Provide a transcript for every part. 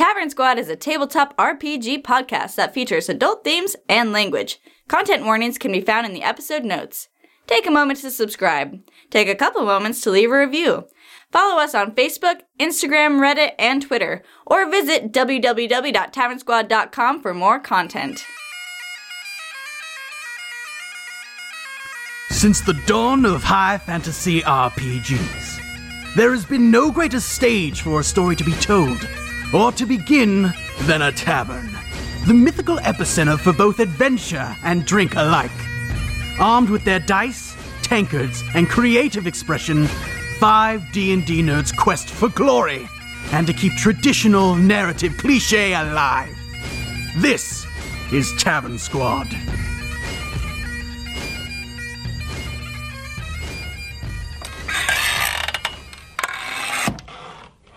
Tavern Squad is a tabletop RPG podcast that features adult themes and language. Content warnings can be found in the episode notes. Take a moment to subscribe. Take a couple moments to leave a review. Follow us on Facebook, Instagram, Reddit, and Twitter, or visit www.tavernsquad.com for more content. Since the dawn of high fantasy RPGs, there has been no greater stage for a story to be told, or to begin, than a tavern. The mythical epicenter for both adventure and drink alike. Armed with their dice, tankards, and creative expression, five D&D nerds quest for glory and to keep traditional narrative cliché alive. This is Tavern Squad.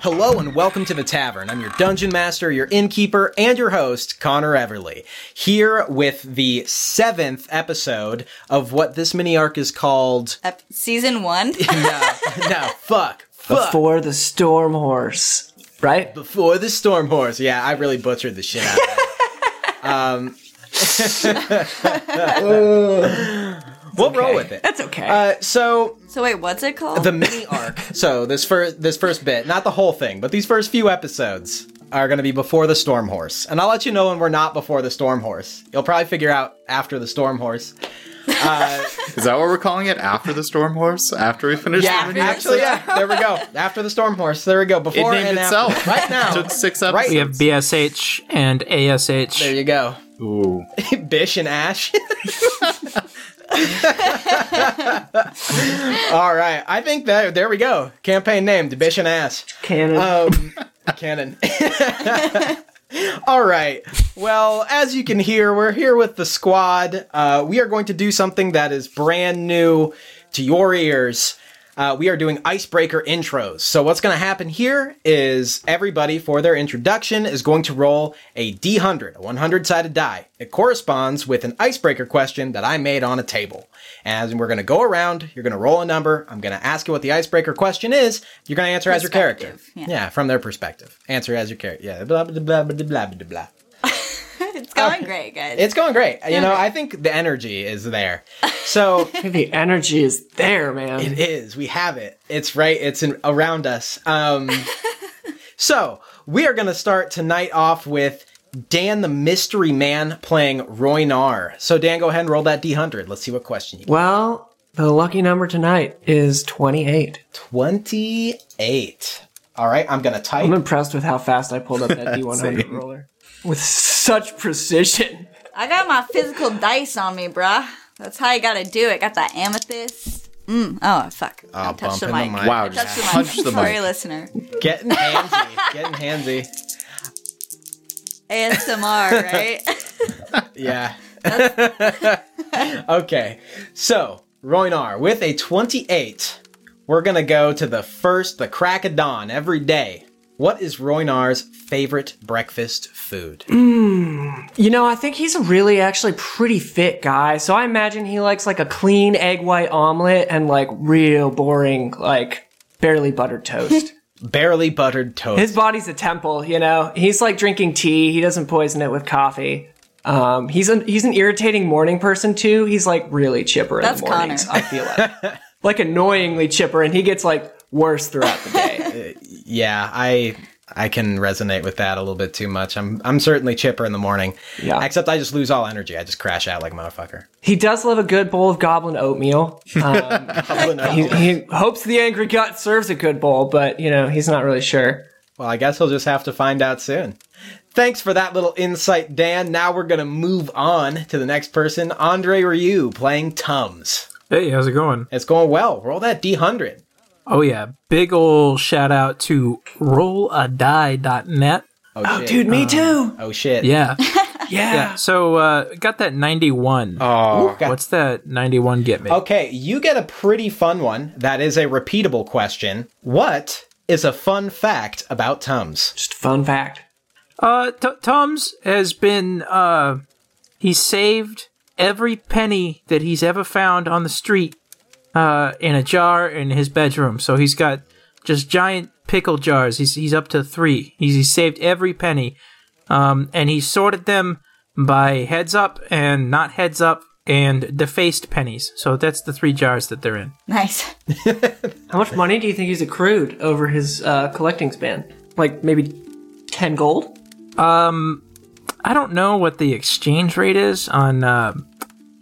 Hello and welcome to the Tavern. I'm your Dungeon Master, your Innkeeper, and your host, Connor Everly, here with the 7th episode of what this mini-arc is called... Season 1? No, fuck. Before the Storm Horse, right? Before the Storm Horse. Yeah, I really butchered the shit out of that. Roll with it. That's okay. So wait, what's it called? The mini arc. So this first bit, not the whole thing, but these first few episodes are going to be Before the Storm Horse. And I'll let you know when we're not Before the Storm Horse. You'll probably figure out After the Storm Horse. Is that what we're calling it? After the Storm Horse? After we finish? Yeah, the actually, yeah. There we go. After the Storm Horse. There we go. Before it named and itself. After. Right now. It took 6 episodes. Right. We have BSH and ASH. There you go. Ooh. Bish and Ash. All right, I think that there we go. Campaign name: Bish and Ass Cannon. Cannon. All right. Well, as you can hear, we're here with the squad. We are going to do something that is brand new to your ears. We are doing icebreaker intros. So what's going to happen here is everybody, for their introduction, is going to roll a D100, a 100-sided die. It corresponds with an icebreaker question that I made on a table. And we're going to go around, you're going to roll a number, I'm going to ask you what the icebreaker question is, you're going to answer as your character. Yeah, from their perspective. Answer as your character. Yeah, blah, blah, blah, blah, blah, blah, blah. It's going great, guys. It's going great. You know, I think the energy is there. So the energy is there, man. It is. We have it. It's right. It's around us. So we are going to start tonight off with Dan the Mystery Man playing Roynar. So Dan, go ahead and roll that D100. Let's see what question you get. Well, the lucky number tonight is 28. 28. All right. I'm going to type. I'm impressed with how fast I pulled up that D100 roller. With such precision. I got my physical dice on me, bruh. That's how you gotta do it. Got that amethyst. Oh, fuck. I touched the mic. Wow, just touched the mic. Sorry, listener. Getting handsy. ASMR, right? Yeah. Okay. So, Roynar, with a 28, we're gonna go to the crack of dawn every day. What is Roynar's favorite breakfast food? You know, I think he's a really actually pretty fit guy. So I imagine he likes like a clean egg white omelet and like real boring, like barely buttered toast. Barely buttered toast. His body's a temple, you know? He's like drinking tea. He doesn't poison it with coffee. He's an irritating morning person too. He's like really chipper in the mornings. Connor. I feel like. Like annoyingly chipper, and he gets like worse throughout the day. Yeah, I can resonate with that a little bit too much. I'm certainly chipper in the morning. Yeah. Except I just lose all energy. I just crash out like a motherfucker. He does love a good bowl of goblin oatmeal. He hopes the Angry Gut serves a good bowl, but you know he's not really sure. Well, I guess he'll just have to find out soon. Thanks for that little insight, Dan. Now we're gonna move on to the next person, Andre Ryu playing Tums. Hey, how's it going? It's going well. Roll that D100. Oh, yeah. Big ol' shout out to rolladie.net. Oh, dude, me too. Oh, shit. Yeah. Yeah. So, got that 91. Oh. What's that 91 get me? Okay, you get a pretty fun one. That is a repeatable question. What is a fun fact about Tums? Just a fun fact. Tums has been, he saved every penny that he's ever found on the street in a jar in his bedroom. So he's got just giant pickle jars. He's up to 3. He's saved every penny. And he sorted them by heads up and not heads up and defaced pennies. So that's the 3 jars that they're in. Nice. How much money do you think he's accrued over his collecting span? Like maybe 10 gold? I don't know what the exchange rate is on copper.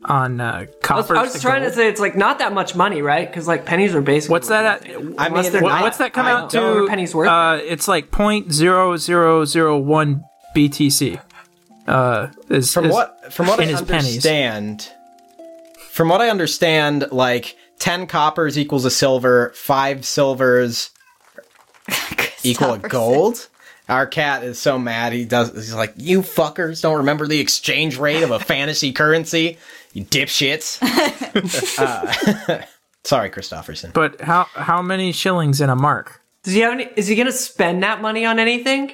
I was trying to say it's like not that much money, right? Because like pennies are basically. What's that? What's that come out to? Pennies worth. It's like 0.0001 BTC. From what I understand, like 10 coppers equals a silver, 5 silvers equal a gold. Our cat is so mad. He's like, you fuckers don't remember the exchange rate of a fantasy currency, you dipshits. Sorry, Christofferson. But how many shillings in a mark? Does he have any? Is he gonna spend that money on anything?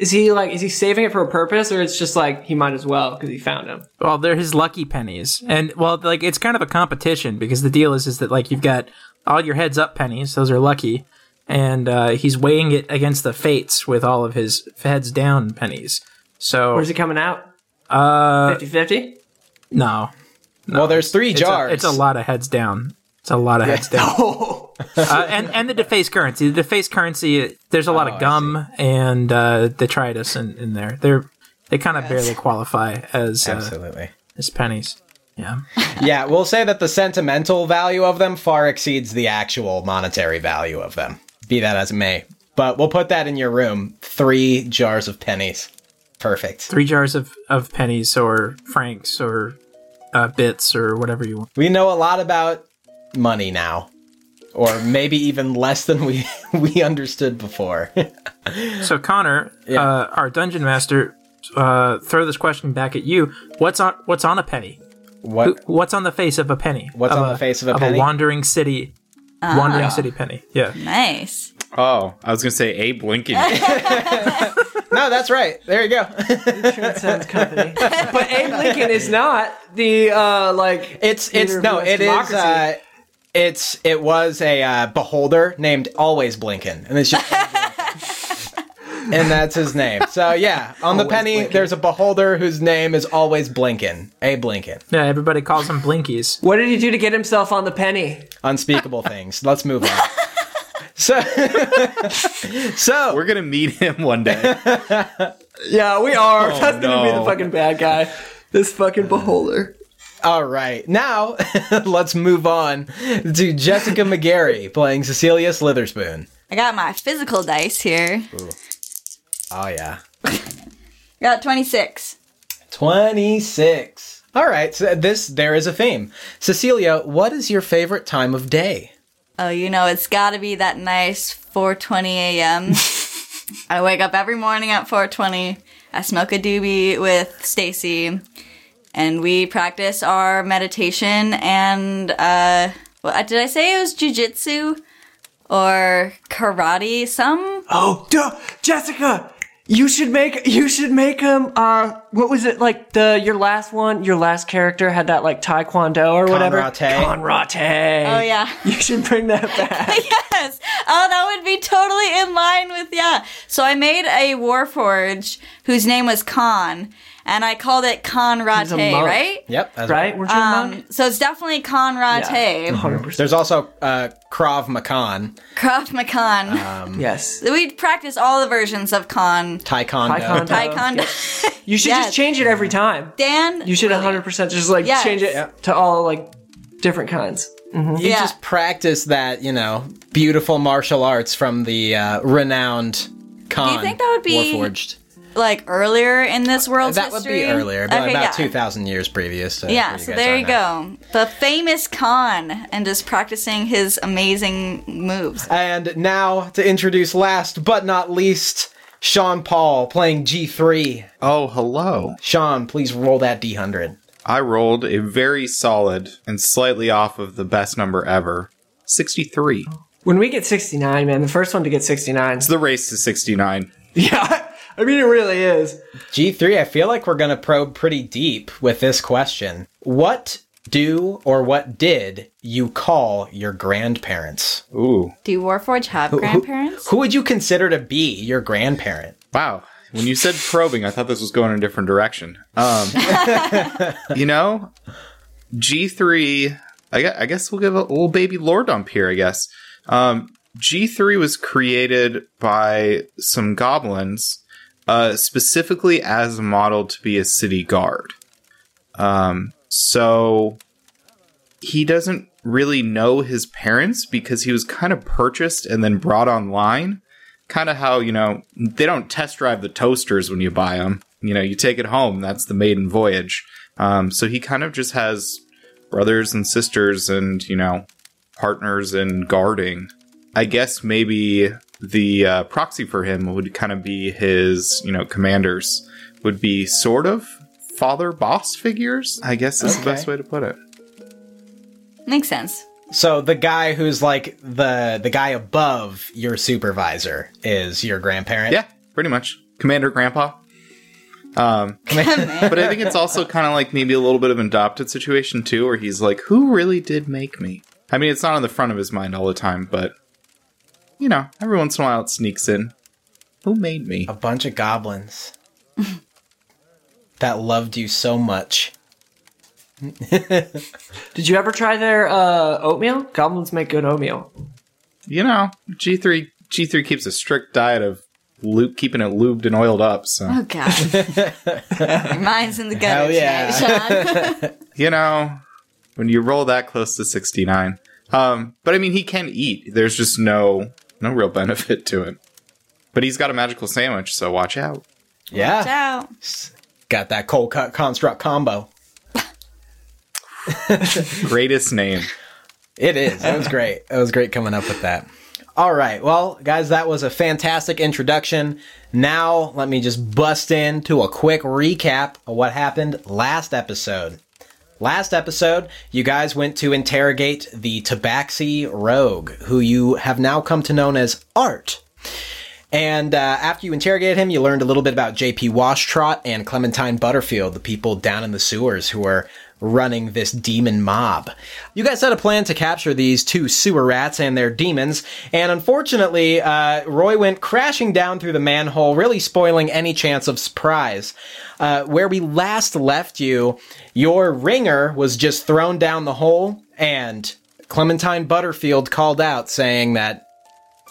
Is he saving it for a purpose, or it's just like he might as well because he found him? Well, they're his lucky pennies, and well, like it's kind of a competition because the deal is that like you've got all your heads up pennies; those are lucky. And he's weighing it against the fates with all of his heads down pennies. So where's it coming out? 50-50? No. Well, there's 3 jars. It's a lot of heads down. And the defaced currency. The defaced currency, there's a lot of gum and detritus in there. They kind of barely qualify as pennies. Yeah. Yeah, we'll say that the sentimental value of them far exceeds the actual monetary value of them. Be that as it may. But we'll put that in your room. 3 jars of pennies. Perfect. 3 jars of pennies or francs or bits or whatever you want. We know a lot about money now. Or maybe even less than we understood before. So Connor, our dungeon master, throw this question back at you. What's on a penny? What's on the face of a penny? What's on the face of a penny? Of a wandering city. Wandering city penny. Yeah. Nice. Oh, I was going to say a blinking. No, that's right. There you go. Insurance company. But Abe Lincoln is not the it was a beholder named Always Blinken, and it's just and that's his name. So yeah, on the penny Blinken. There's a beholder whose name is Always Blinken. Abe Lincoln. Yeah, everybody calls him Blinkies. What did he do to get himself on the penny? Unspeakable things. Let's move on. So we're gonna meet him one day. Yeah, we are. That's gonna be the fucking bad guy. This fucking beholder. All right, now let's move on to Jessica McGarry playing Cecilia Slitherspoon. I got my physical dice here. Ooh. Oh yeah. Got 26. 26. All right, so there is a theme. Cecilia, what is your favorite time of day? Oh, you know, it's got to be that nice 4:20 a.m. I wake up every morning at 4:20. I smoke a doobie with Stacy, and we practice our meditation and, did I say it was jujitsu or karate? Jessica, you should make him, what was it, like, your last character had that, like, taekwondo or whatever? Khan Ratay. Oh, yeah. You should bring that back. Yes. Oh, that would be totally in line with, yeah. So I made a Warforged whose name was Khan, and I called it Khan Ratay, right? Yep. That's right? Weren't you a monk? So it's definitely Khan Ratay. Yeah, 100%. There's also Krav Magan. Krav Magan. Yes. We'd practice all the versions of Khan. Taekwondo. Yes. You should just change it every time. Dan? You should 100% just like change it to all like different kinds. Mm-hmm. You just practice that, you know, beautiful martial arts from the renowned Khan. Do you think that would be... Warforged. Like earlier in this world's history? That would be earlier, but about 2,000 years previous. So there you go. The famous Khan and just practicing his amazing moves. And now to introduce last but not least, Sean Paul playing G3. Oh, hello. Sean, please roll that D100. I rolled a very solid and slightly off of the best number ever, 63. When we get 69, man, the first one to get 69. It's the race to 69. Yeah. I mean, it really is. G3, I feel like we're going to probe pretty deep with this question. What do or what did you call your grandparents? Ooh. Do Warforged have grandparents? Who would you consider to be your grandparent? Wow. When you said probing, I thought this was going in a different direction. You know, G3, I guess we'll give a little baby lore dump here, I guess. G3 was created by some goblins, specifically as a model to be a city guard. So he doesn't really know his parents because he was kind of purchased and then brought online. Kind of how, you know, they don't test drive the toasters when you buy them. You know, you take it home. That's the maiden voyage. So he kind of just has brothers and sisters and, you know, partners in guarding. I guess maybe the proxy for him would kind of be his, you know, commanders would be sort of father boss figures, I guess is the best way to put it. Makes sense. So the guy who's like the guy above your supervisor is your grandparent? Yeah, pretty much. Commander Grandpa. But I think it's also kind of like maybe a little bit of an adopted situation too, where he's like, who really did make me? I mean, it's not on the front of his mind all the time, but, you know, every once in a while it sneaks in. Who made me? A bunch of goblins that loved you so much. Did you ever try their oatmeal? Goblins make good oatmeal. You know, G3 keeps a strict diet of keeping it lubed and oiled up. So. Oh, God. Mine's in the gutter tonight, Sean. You know, when you roll that close to 69. But, I mean, he can eat. There's just no real benefit to it. But he's got a magical sandwich, so watch out. Yeah. Watch out. Got that cold cut construct combo. Greatest name. It is. It was great. It was great coming up with that. All right. Well, guys, that was a fantastic introduction. Now, let me just bust into a quick recap of what happened last episode. Last episode, you guys went to interrogate the Tabaxi rogue, who you have now come to know as Art. And after you interrogated him, you learned a little bit about J.P. Washtrot and Clementine Butterfield, the people down in the sewers who are running this demon mob. You guys had a plan to capture these two sewer rats and their demons, and unfortunately, Roy went crashing down through the manhole, really spoiling any chance of surprise. Where we last left you, your ringer was just thrown down the hole, and Clementine Butterfield called out saying that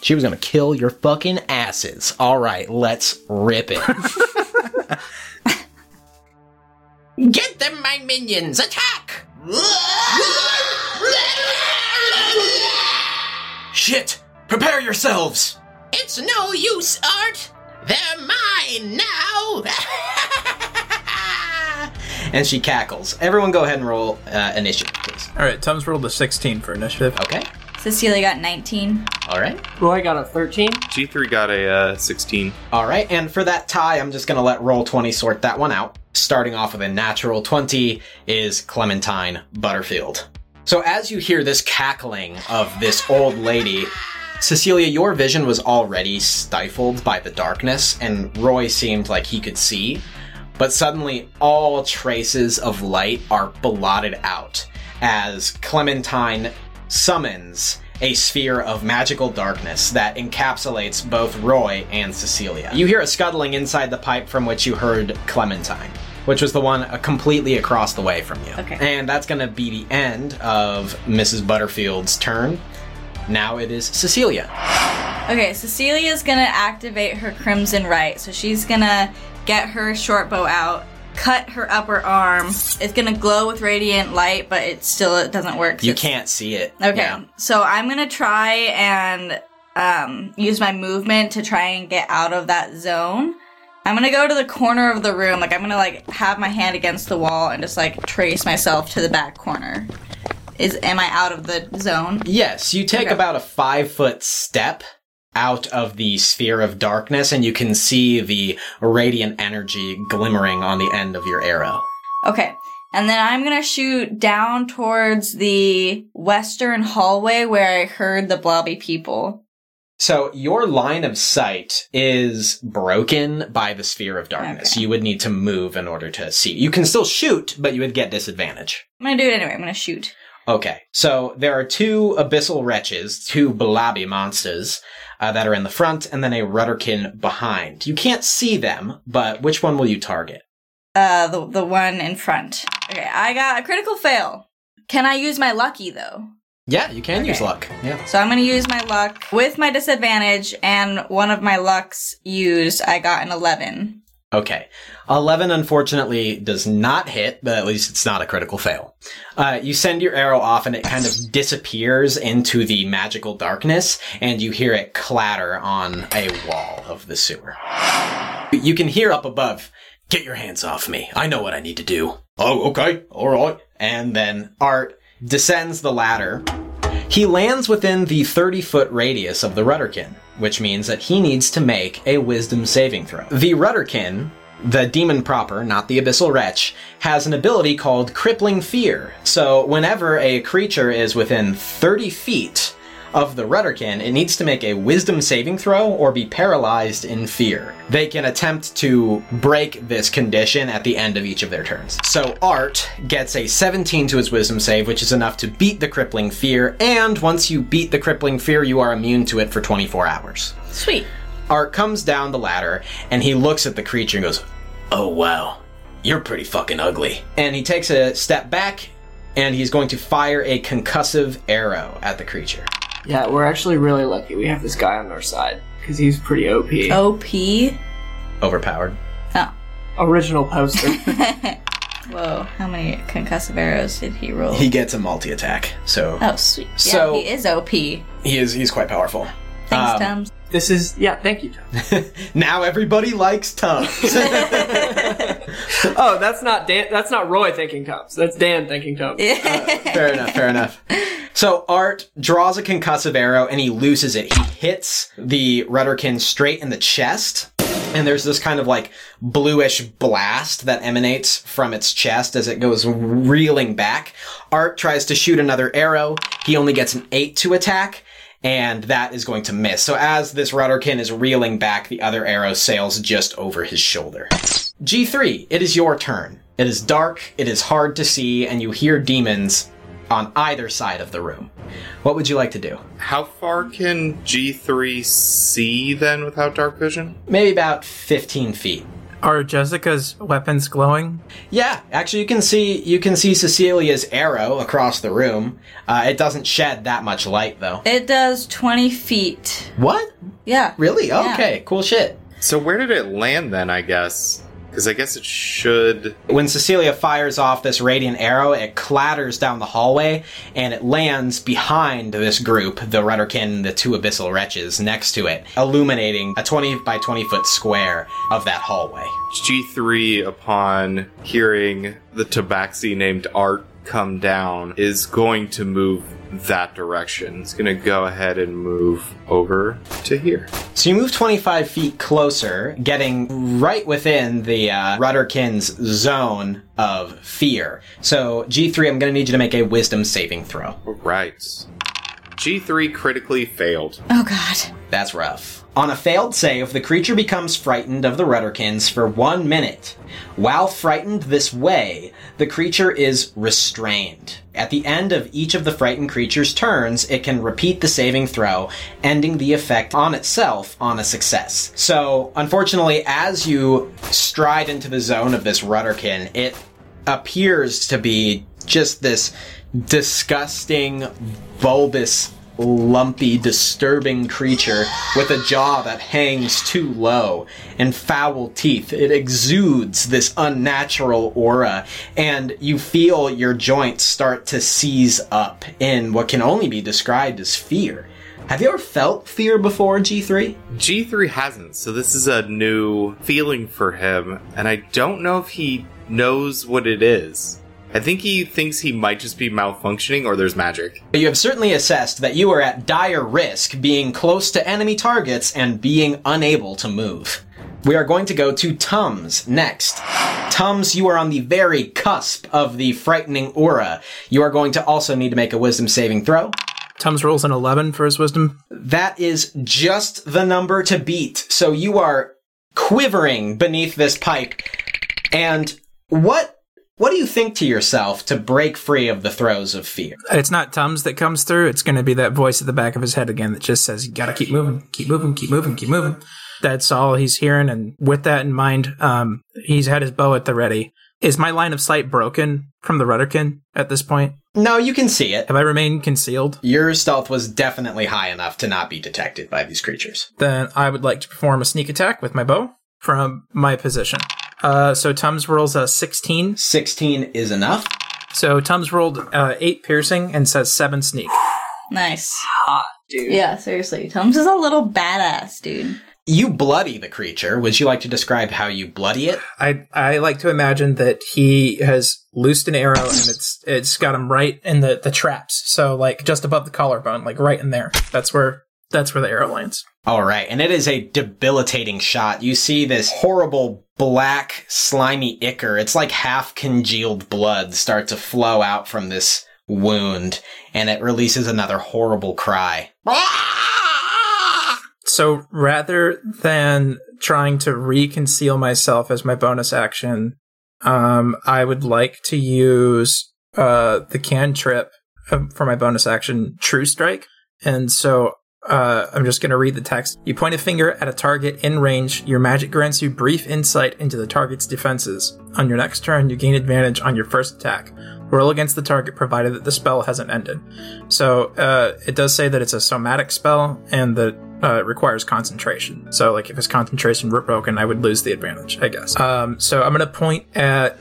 she was going to kill your fucking asses. All right, let's rip it. Get them, my minions! Attack! Shit! Prepare yourselves! It's no use, Art! They're mine now! And she cackles. Everyone go ahead and roll initiative, please. Alright, Tums rolled a 16 for initiative. Okay. Cecilia got 19. Alright. Roy got a 13. G3 got a 16. Alright, and for that tie, I'm just going to let Roll20 sort that one out. Starting off with a natural 20 is Clementine Butterfield. So as you hear this cackling of this old lady, Cecilia, your vision was already stifled by the darkness, and Roy seemed like he could see, but suddenly all traces of light are blotted out as Clementine summons a sphere of magical darkness that encapsulates both Roy and Cecilia. You hear a scuttling inside the pipe from which you heard Clementine, which was the one completely across the way from you. Okay. And that's going to be the end of Mrs. Butterfield's turn. Now it is Cecilia. Okay, Cecilia's going to activate her Crimson Rite, so she's going to get her short bow out, cut her upper arm. It's going to glow with radiant light, but it doesn't work. You can't see it. Okay. Yeah. So I'm going to try and use my movement to try and get out of that zone. I'm going to go to the corner of the room. Like, I'm going to, like, have my hand against the wall and just, like, trace myself to the back corner. Am I out of the zone? Yes. You take about a 5-foot step out of the sphere of darkness, and you can see the radiant energy glimmering on the end of your arrow. Okay, and then I'm going to shoot down towards the western hallway where I heard the blobby people. So your line of sight is broken by the sphere of darkness. Okay. You would need to move in order to see. You can still shoot, but you would get disadvantage. I'm going to do it anyway. I'm going to shoot. Okay. So there are two Abyssal Wretches, two blobby monsters that are in the front, and then a Rutterkin behind. You can't see them, but which one will you target? The one in front. Okay, I got a critical fail. Can I use my lucky, though? Yeah, you can use luck. Yeah. So I'm going to use my luck with my disadvantage, and one of my lucks used, I got an 11. Okay. 11, unfortunately, does not hit, but at least it's not a critical fail. You send your arrow off, and it kind of disappears into the magical darkness, and you hear it clatter on a wall of the sewer. You can hear up above, "Get your hands off me. I know what I need to do." "Oh, okay. All right." And then Art descends the ladder. He lands within the 30-foot radius of the Rutterkin, which means that he needs to make a wisdom saving throw. The Rutterkin, the demon proper, not the Abyssal Wretch, has an ability called Crippling Fear. So whenever a creature is within 30 feet of the Rutterkin, it needs to make a wisdom saving throw or be paralyzed in fear. They can attempt to break this condition at the end of each of their turns. So Art gets a 17 to his wisdom save, which is enough to beat the Crippling Fear, and once you beat the Crippling Fear, you are immune to it for 24 hours. Sweet. Art comes down the ladder, and he looks at the creature and goes, "Oh, wow, you're pretty fucking ugly." And he takes a step back, and he's going to fire a concussive arrow at the creature. Yeah, we're actually really lucky we have this guy on our side, because he's pretty OP. OP? Overpowered. Oh. Original poster. Whoa, how many concussive arrows did he roll? He gets a multi-attack, so... Oh, sweet. Yeah, so he is OP. He is, he's quite powerful. Thanks, Tums. This is... Yeah, thank you, Tums. Now everybody likes Tums. Oh, that's not Dan, that's not Roy thinking Tums. That's Dan thinking Tums. Fair enough, fair enough. So Art draws a concussive arrow, and he looses it. He hits the Rutterkin straight in the chest, and there's this kind of, like, bluish blast that emanates from its chest as it goes reeling back. Art tries to shoot another arrow. He only gets an 8 to attack, and that is going to miss. So as this Rutterkin is reeling back, the other arrow sails just over his shoulder. G3, it is your turn. It is dark, it is hard to see, and you hear demons on either side of the room. What would you like to do? How far can G3 see, then, without dark vision? Maybe about 15 feet. Are Jessica's weapons glowing? Yeah, actually, you can see Cecilia's arrow across the room. It doesn't shed that much light, though. It does 20 feet. What? Yeah. Really? Yeah. Okay, cool shit. So where did it land, then, I guess? Because I guess it should... When Cecilia fires off this radiant arrow, it clatters down the hallway, and it lands behind this group, the Rutterkin, the two Abyssal Wretches next to it, illuminating a 20 by 20-foot square of that hallway. G3, upon hearing the Tabaxi named Art come down, is going to move that direction. It's going to go ahead and move over to here. So you move 25 feet closer, getting right within the Rutterkin's zone of fear. So, G3, I'm going to need you to make a wisdom saving throw. Right. G3 critically failed. Oh, God. That's rough. On a failed save, the creature becomes frightened of the Rutterkins for 1 minute. While frightened this way, the creature is restrained. At the end of each of the frightened creature's turns, it can repeat the saving throw, ending the effect on itself on a success. So, unfortunately, as you stride into the zone of this Rutterkin, it appears to be just this disgusting, bulbous, lumpy, disturbing creature with a jaw that hangs too low and foul teeth. It exudes this unnatural aura, and you feel your joints start to seize up in what can only be described as fear. Have you ever felt fear before, G3? G3 hasn't, so this is a new feeling for him, and I don't know if he knows what it is. I think he thinks he might just be malfunctioning or there's magic. You have certainly assessed that you are at dire risk being close to enemy targets and being unable to move. We are going to go to Tums next. Tums, you are on the very cusp of the frightening aura. You are going to also need to make a wisdom saving throw. Tums rolls an 11 for his wisdom. That is just the number to beat. So you are quivering beneath this pipe. And what do you think to yourself to break free of the throes of fear? It's not Tums that comes through. It's going to be that voice at the back of his head again that just says, you got to keep moving, keep moving, keep moving, keep moving. That's all he's hearing. And with that in mind, he's had his bow at the ready. Is my line of sight broken from the Rutterkin at this point? No, you can see it. Have I remained concealed? Your stealth was definitely high enough to not be detected by these creatures. Then I would like to perform a sneak attack with my bow from my position. So Tums rolls a 16. 16 is enough. So Tums rolled 8 piercing and says 7 sneak. Nice. Hot, dude. Yeah, seriously. Tums is a little badass, dude. You bloody the creature. Would you like to describe how you bloody it? I like to imagine that he has loosed an arrow and it's got him right in the traps. So like just above the collarbone, like right in there. That's where the arrow lands. All right. And it is a debilitating shot. You see this horrible black slimy ichor. It's like half congealed blood start to flow out from this wound and it releases another horrible cry. So rather than trying to reconceal myself as my bonus action, I would like to use the cantrip for my bonus action, True Strike. And so I'm just going to read the text. You point a finger at a target in range. Your magic grants you brief insight into the target's defenses. On your next turn, you gain advantage on your first attack. Roll against the target, provided that the spell hasn't ended. So it does say that it's a somatic spell and that it requires concentration. So like if his concentration were broken, I would lose the advantage, I guess. So I'm going to point at...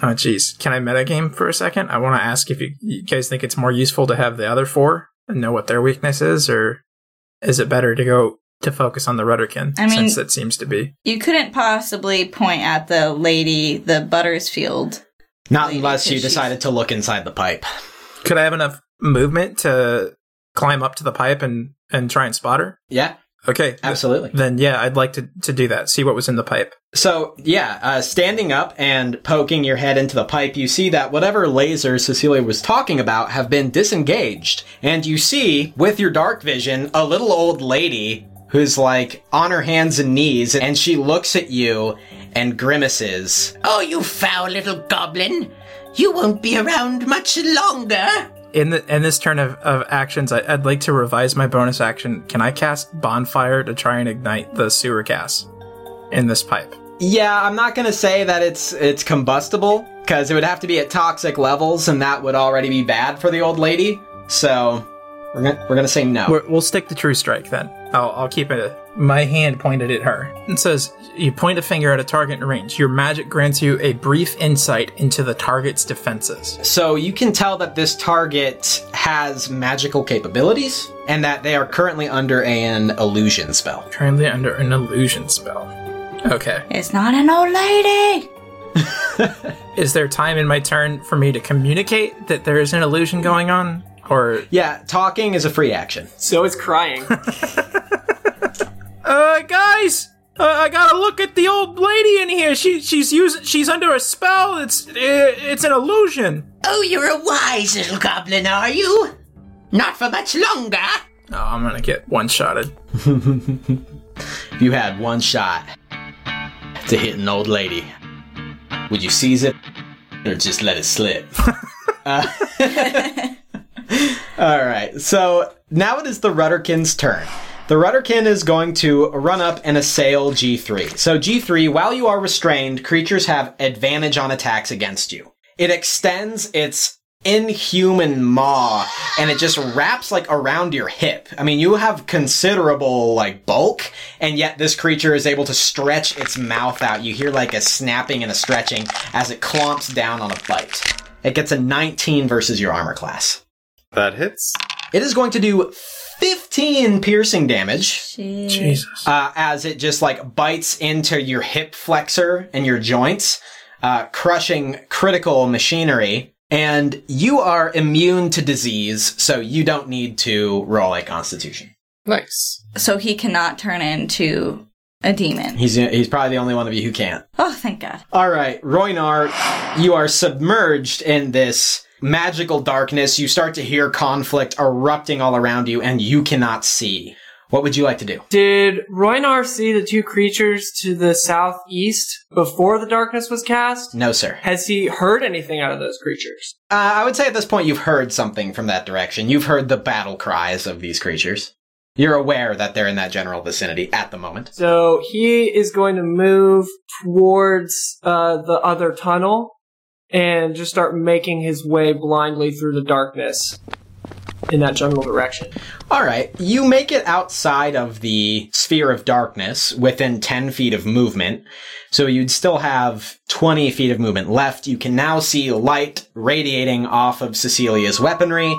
Oh, jeez. Can I metagame for a second? I want to ask if you guys think it's more useful to have the other four and know what their weakness is, or is it better to go to focus on the Rutterkin, since that seems to be... You couldn't possibly point at the lady, the Buttersfield... Not unless you decided to look inside the pipe. Could I have enough movement to climb up to the pipe and try and spot her? Yeah. Okay. Absolutely. Then, yeah, I'd like to do that. See what was in the pipe. So, yeah, standing up and poking your head into the pipe, you see that whatever lasers Cecilia was talking about have been disengaged. And you see, with your dark vision, a little old lady who's, like, on her hands and knees, and she looks at you and grimaces. Oh, you foul little goblin. You won't be around much longer. In this turn of actions, I'd like to revise my bonus action. Can I cast Bonfire to try and ignite the sewer gas in this pipe? Yeah, I'm not going to say that it's combustible, because it would have to be at toxic levels, and that would already be bad for the old lady. So we're gonna say no. We'll stick to True Strike, then. I'll keep it... My hand pointed at her. It says, you point a finger at a target in range. Your magic grants you a brief insight into the target's defenses. So you can tell that this target has magical capabilities and that they are currently under an illusion spell. Currently under an illusion spell. Okay. It's not an old lady! Is there time in my turn for me to communicate that there is an illusion going on? Or... Yeah, talking is a free action. So is crying. Guys, I gotta look at the old lady in here. She's under a spell. It's an illusion. Oh, you're a wise little goblin, are you? Not for much longer. Oh, I'm gonna get one-shotted. You had one shot to hit an old lady. Would you seize it or just let it slip? All right, so now it is the Rutterkin's turn. The Rutterkin is going to run up and assail G3. So G3, while you are restrained, creatures have advantage on attacks against you. It extends its inhuman maw, and it just wraps, like, around your hip. I mean, you have considerable, like, bulk, and yet this creature is able to stretch its mouth out. You hear, like, a snapping and a stretching as it clomps down on a bite. It gets a 19 versus your armor class. That hits. It is going to do 15 piercing damage. Jesus. As it just like bites into your hip flexor and your joints, crushing critical machinery. And you are immune to disease, so you don't need to roll a constitution. Nice. So he cannot turn into a demon. He's probably the only one of you who can't. Oh, thank God. All right, Roynar, you are submerged in this magical darkness. You start to hear conflict erupting all around you, and you cannot see. What would you like to do? Did Roynar see the two creatures to the southeast before the darkness was cast? No, sir. Has he heard anything out of those creatures? I would say at this point you've heard something from that direction. You've heard the battle cries of these creatures. You're aware that they're in that general vicinity at the moment. So he is going to move towards the other tunnel and just start making his way blindly through the darkness in that general direction. All right. You make it outside of the sphere of darkness within 10 feet of movement. So you'd still have 20 feet of movement left. You can now see light radiating off of Cecilia's weaponry.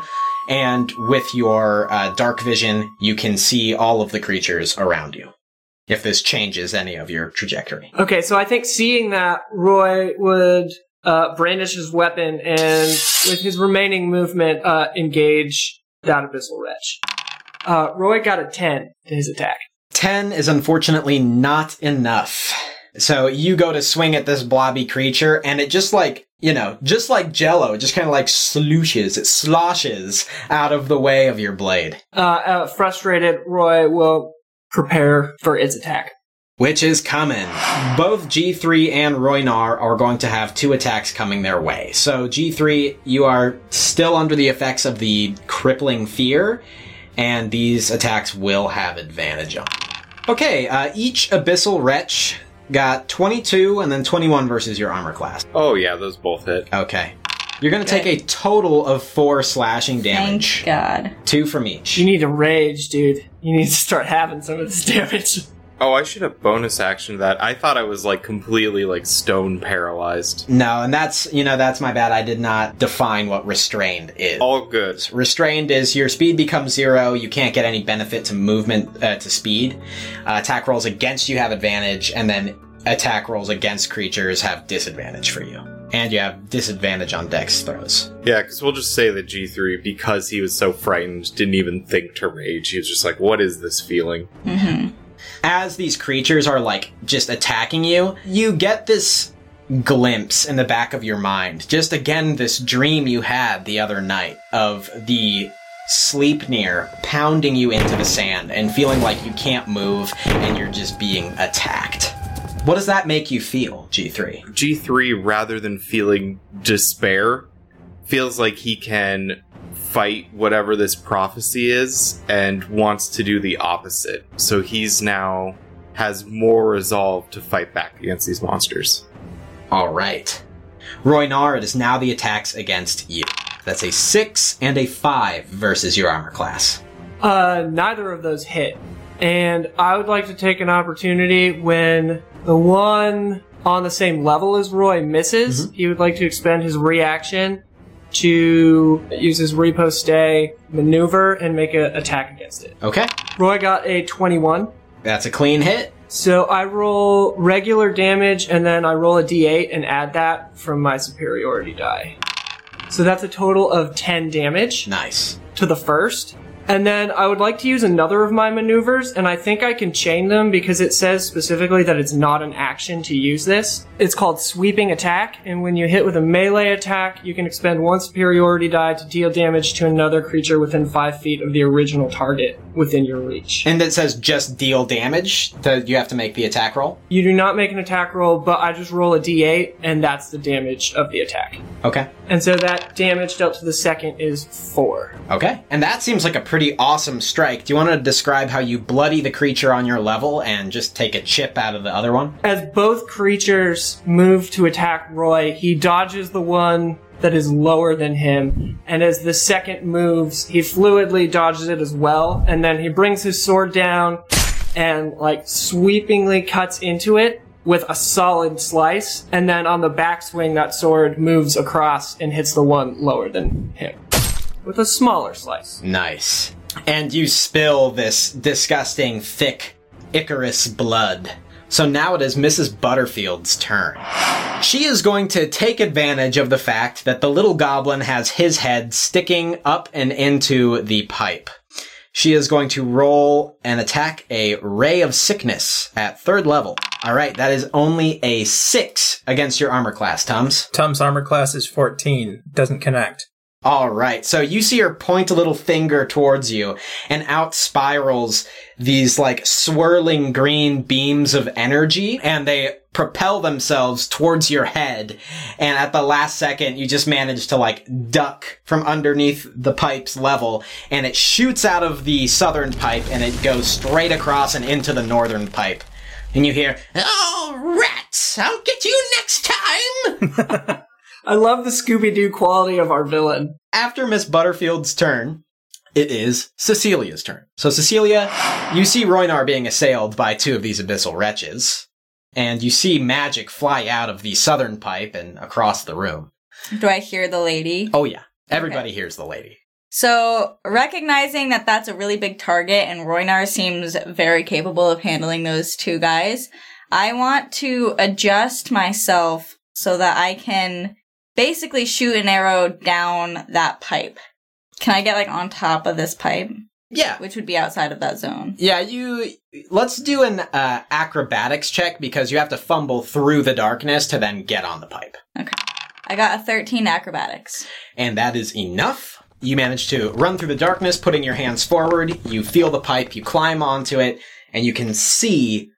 And with your dark vision, you can see all of the creatures around you, if this changes any of your trajectory. Okay, so I think seeing that, Roy would brandish his weapon and, with his remaining movement, engage that Abyssal Wretch. Roy got a 10 to his attack. 10 is unfortunately not enough. So you go to swing at this blobby creature, and it just just like Jell-O, it just kind of it sloshes out of the way of your blade. Frustrated, Roy will prepare for its attack. Which is coming. Both G3 and Roynar are going to have two attacks coming their way. So G3, you are still under the effects of the crippling fear, and these attacks will have advantage on. Okay, each Abyssal Wretch got 22 and then 21 versus your armor class. Oh, yeah, those both hit. Okay. You're going to take a total of 4 slashing damage. Thank God. 2 from each. You need to rage, dude. You need to start having some of this damage. Oh, I should have bonus action to that. I thought I was, completely, stone paralyzed. No, and that's my bad. I did not define what restrained is. All good. Restrained is your speed becomes 0. You can't get any benefit to movement, to speed. Attack rolls against you have advantage, and then attack rolls against creatures have disadvantage for you. And you have disadvantage on dex throws. Yeah, because we'll just say that G3, because he was so frightened, didn't even think to rage. He was just like, what is this feeling? Mm-hmm. As these creatures are, just attacking you, you get this glimpse in the back of your mind. Just, again, this dream you had the other night of the Sleipnir pounding you into the sand and feeling like you can't move and you're just being attacked. What does that make you feel, G3? G3, rather than feeling despair, feels like he can fight whatever this prophecy is and wants to do the opposite. So he's now has more resolve to fight back against these monsters. All right. Roynar, it is now the attacks against you. That's a 6 and a 5 versus your armor class. Neither of those hit. And I would like to take an opportunity when the one on the same level as Roy misses. Mm-hmm. He would like to expend his reaction to use his riposte maneuver and make an attack against it. Okay. Roy got a 21. That's a clean hit. So I roll regular damage, and then I roll a d8 and add that from my superiority die. So that's a total of 10 damage. Nice. To the first. And then I would like to use another of my maneuvers, and I think I can chain them because it says specifically that it's not an action to use this. It's called sweeping attack, and when you hit with a melee attack, you can expend one superiority die to deal damage to another creature within 5 feet of the original target within your reach. And it says just deal damage? You have to make the attack roll? You do not make an attack roll, but I just roll a d8, and that's the damage of the attack. Okay. And so that damage dealt to the second is 4. Okay. And that seems like a pretty awesome strike. Do you want to describe how you bloody the creature on your level and just take a chip out of the other one? As both creatures move to attack Roy, he dodges the one that is lower than him, and as the second moves, he fluidly dodges it as well, and then he brings his sword down and, sweepingly cuts into it with a solid slice, and then on the backswing, that sword moves across and hits the one lower than him with a smaller slice. Nice. And you spill this disgusting, thick Icarus blood. So now it is Mrs. Butterfield's turn. She is going to take advantage of the fact that the little goblin has his head sticking up and into the pipe. She is going to roll and attack a Ray of Sickness at 3rd level. All right, that is only a 6 against your armor class, Tums. Tums' armor class is 14. Doesn't connect. All right. So you see her point a little finger towards you, and out spirals these like swirling green beams of energy, and they propel themselves towards your head. And at the last second, you just manage to like duck from underneath the pipe's level, and it shoots out of the southern pipe and it goes straight across and into the northern pipe. And you hear, "Oh, rats, I'll get you next time." I love the Scooby-Doo quality of our villain. After Miss Butterfield's turn, it is Cecilia's turn. So Cecilia, you see Roynar being assailed by two of these abyssal wretches, and you see magic fly out of the southern pipe and across the room. Do I hear the lady? Oh yeah, everybody hears the lady. So, recognizing that that's a really big target and Roynar seems very capable of handling those two guys, I want to adjust myself so that I can basically shoot an arrow down that pipe. Can I get, like, on top of this pipe? Yeah. Which would be outside of that zone. Yeah, let's do an acrobatics check, because you have to fumble through the darkness to then get on the pipe. Okay. I got a 13 acrobatics. And that is enough. You manage to run through the darkness, putting your hands forward. You feel the pipe, you climb onto it, and you can see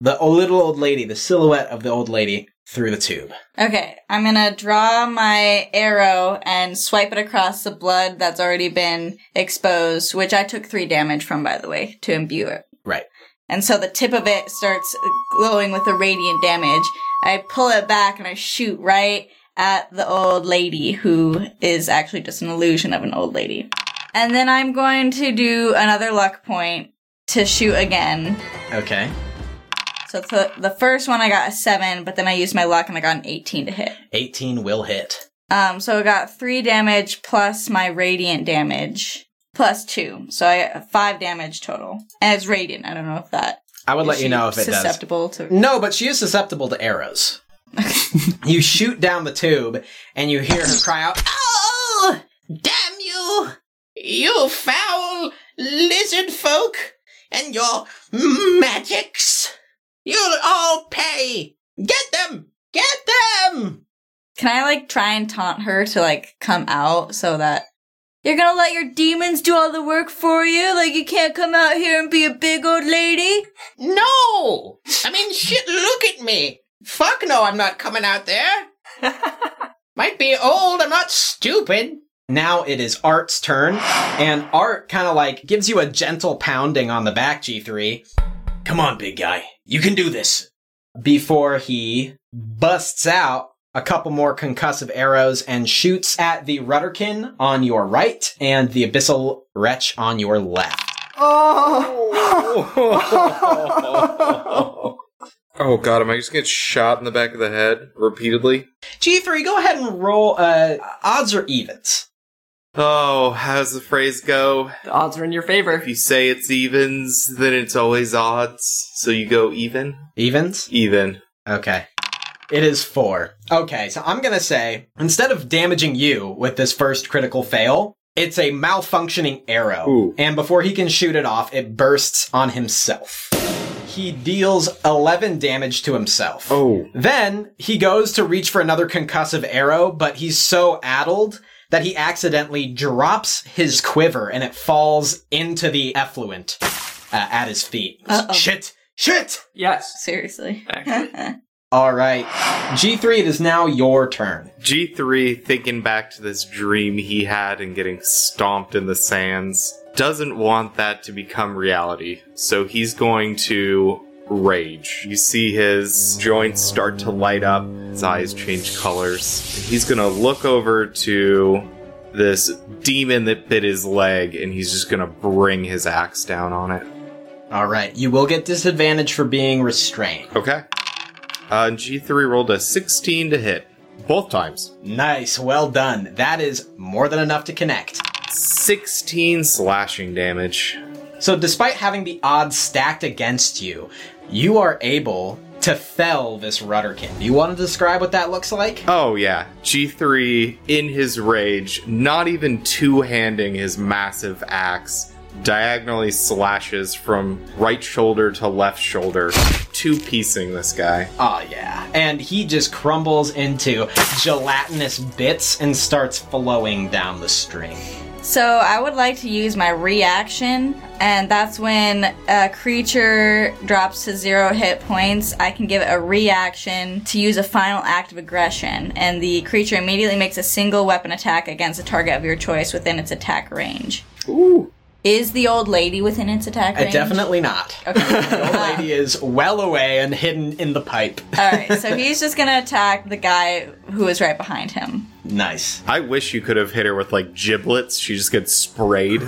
the little old lady, the silhouette of the old lady, through the tube. Okay, I'm gonna draw my arrow and swipe it across the blood that's already been exposed, which I took 3 damage from, by the way, to imbue it. Right. And so the tip of it starts glowing with the radiant damage. I pull it back and I shoot right at the old lady, who is actually just an illusion of an old lady. And then I'm going to do another luck point to shoot again. Okay. So the first one I got a 7, but then I used my luck and I got an 18 to hit. 18 will hit. So I got 3 damage plus my radiant damage plus 2. So I got 5 damage total. And it's radiant. I don't know if that... I would let you know if it does. Susceptible to... No, but she is susceptible to arrows. You shoot down the tube, and you hear her cry out, "Oh, damn you! You foul lizard folk and your magics! You'll all pay! Get them! Get them!" Can I, like, try and taunt her to, like, come out so that... You're gonna let your demons do all the work for you? Like, you can't come out here and be a big old lady? No! I mean, shit, look at me! Fuck no, I'm not coming out there. Might be old, I'm not stupid. Now it is Art's turn, and Art kind of like gives you a gentle pounding on the back, G3. Come on, big guy. You can do this. Before he busts out a couple more concussive arrows and shoots at the Rutterkin on your right and the Abyssal Wretch on your left. Oh! Oh god, am I just getting shot in the back of the head repeatedly? G3, go ahead and roll odds or evens. Oh, how does the phrase go? The odds are in your favor. If you say it's evens, then it's always odds. So you go even? Evens? Even. Okay. It is 4. Okay, so I'm gonna say, instead of damaging you with this first critical fail, it's a malfunctioning arrow. Ooh. And before he can shoot it off, it bursts on himself. He deals 11 damage to himself. Oh. Then he goes to reach for another concussive arrow, but he's so addled that he accidentally drops his quiver and it falls into the effluent at his feet. Uh-oh. Shit! Yes. Seriously. All right. G3, it is now your turn. G3, thinking back to this dream he had and getting stomped in the sands, doesn't want that to become reality, so he's going to rage. You see his joints start to light up, his eyes change colors. He's gonna look over to this demon that bit his leg, and he's just gonna bring his axe down on it. Alright, you will get disadvantage for being restrained. Okay. G3 rolled a 16 to hit. Both times. Nice, well done. That is more than enough to connect. 16 slashing damage. So despite having the odds stacked against you, you are able to fell this Rutterkin. Do you want to describe what that looks like? Oh, yeah. G3, in his rage, not even two-handing his massive axe, diagonally slashes from right shoulder to left shoulder, two-piecing this guy. Oh, yeah. And he just crumbles into gelatinous bits and starts flowing down the stream. So I would like to use my reaction, and that's when a creature drops to 0 hit points, I can give it a reaction to use a final act of aggression, and the creature immediately makes a single weapon attack against a target of your choice within its attack range. Ooh. Is the old lady within its attack range? Definitely not. Okay. The old lady is well away and hidden in the pipe. All right, so he's just going to attack the guy who is right behind him. Nice. I wish you could have hit her with, like, giblets. She just gets sprayed.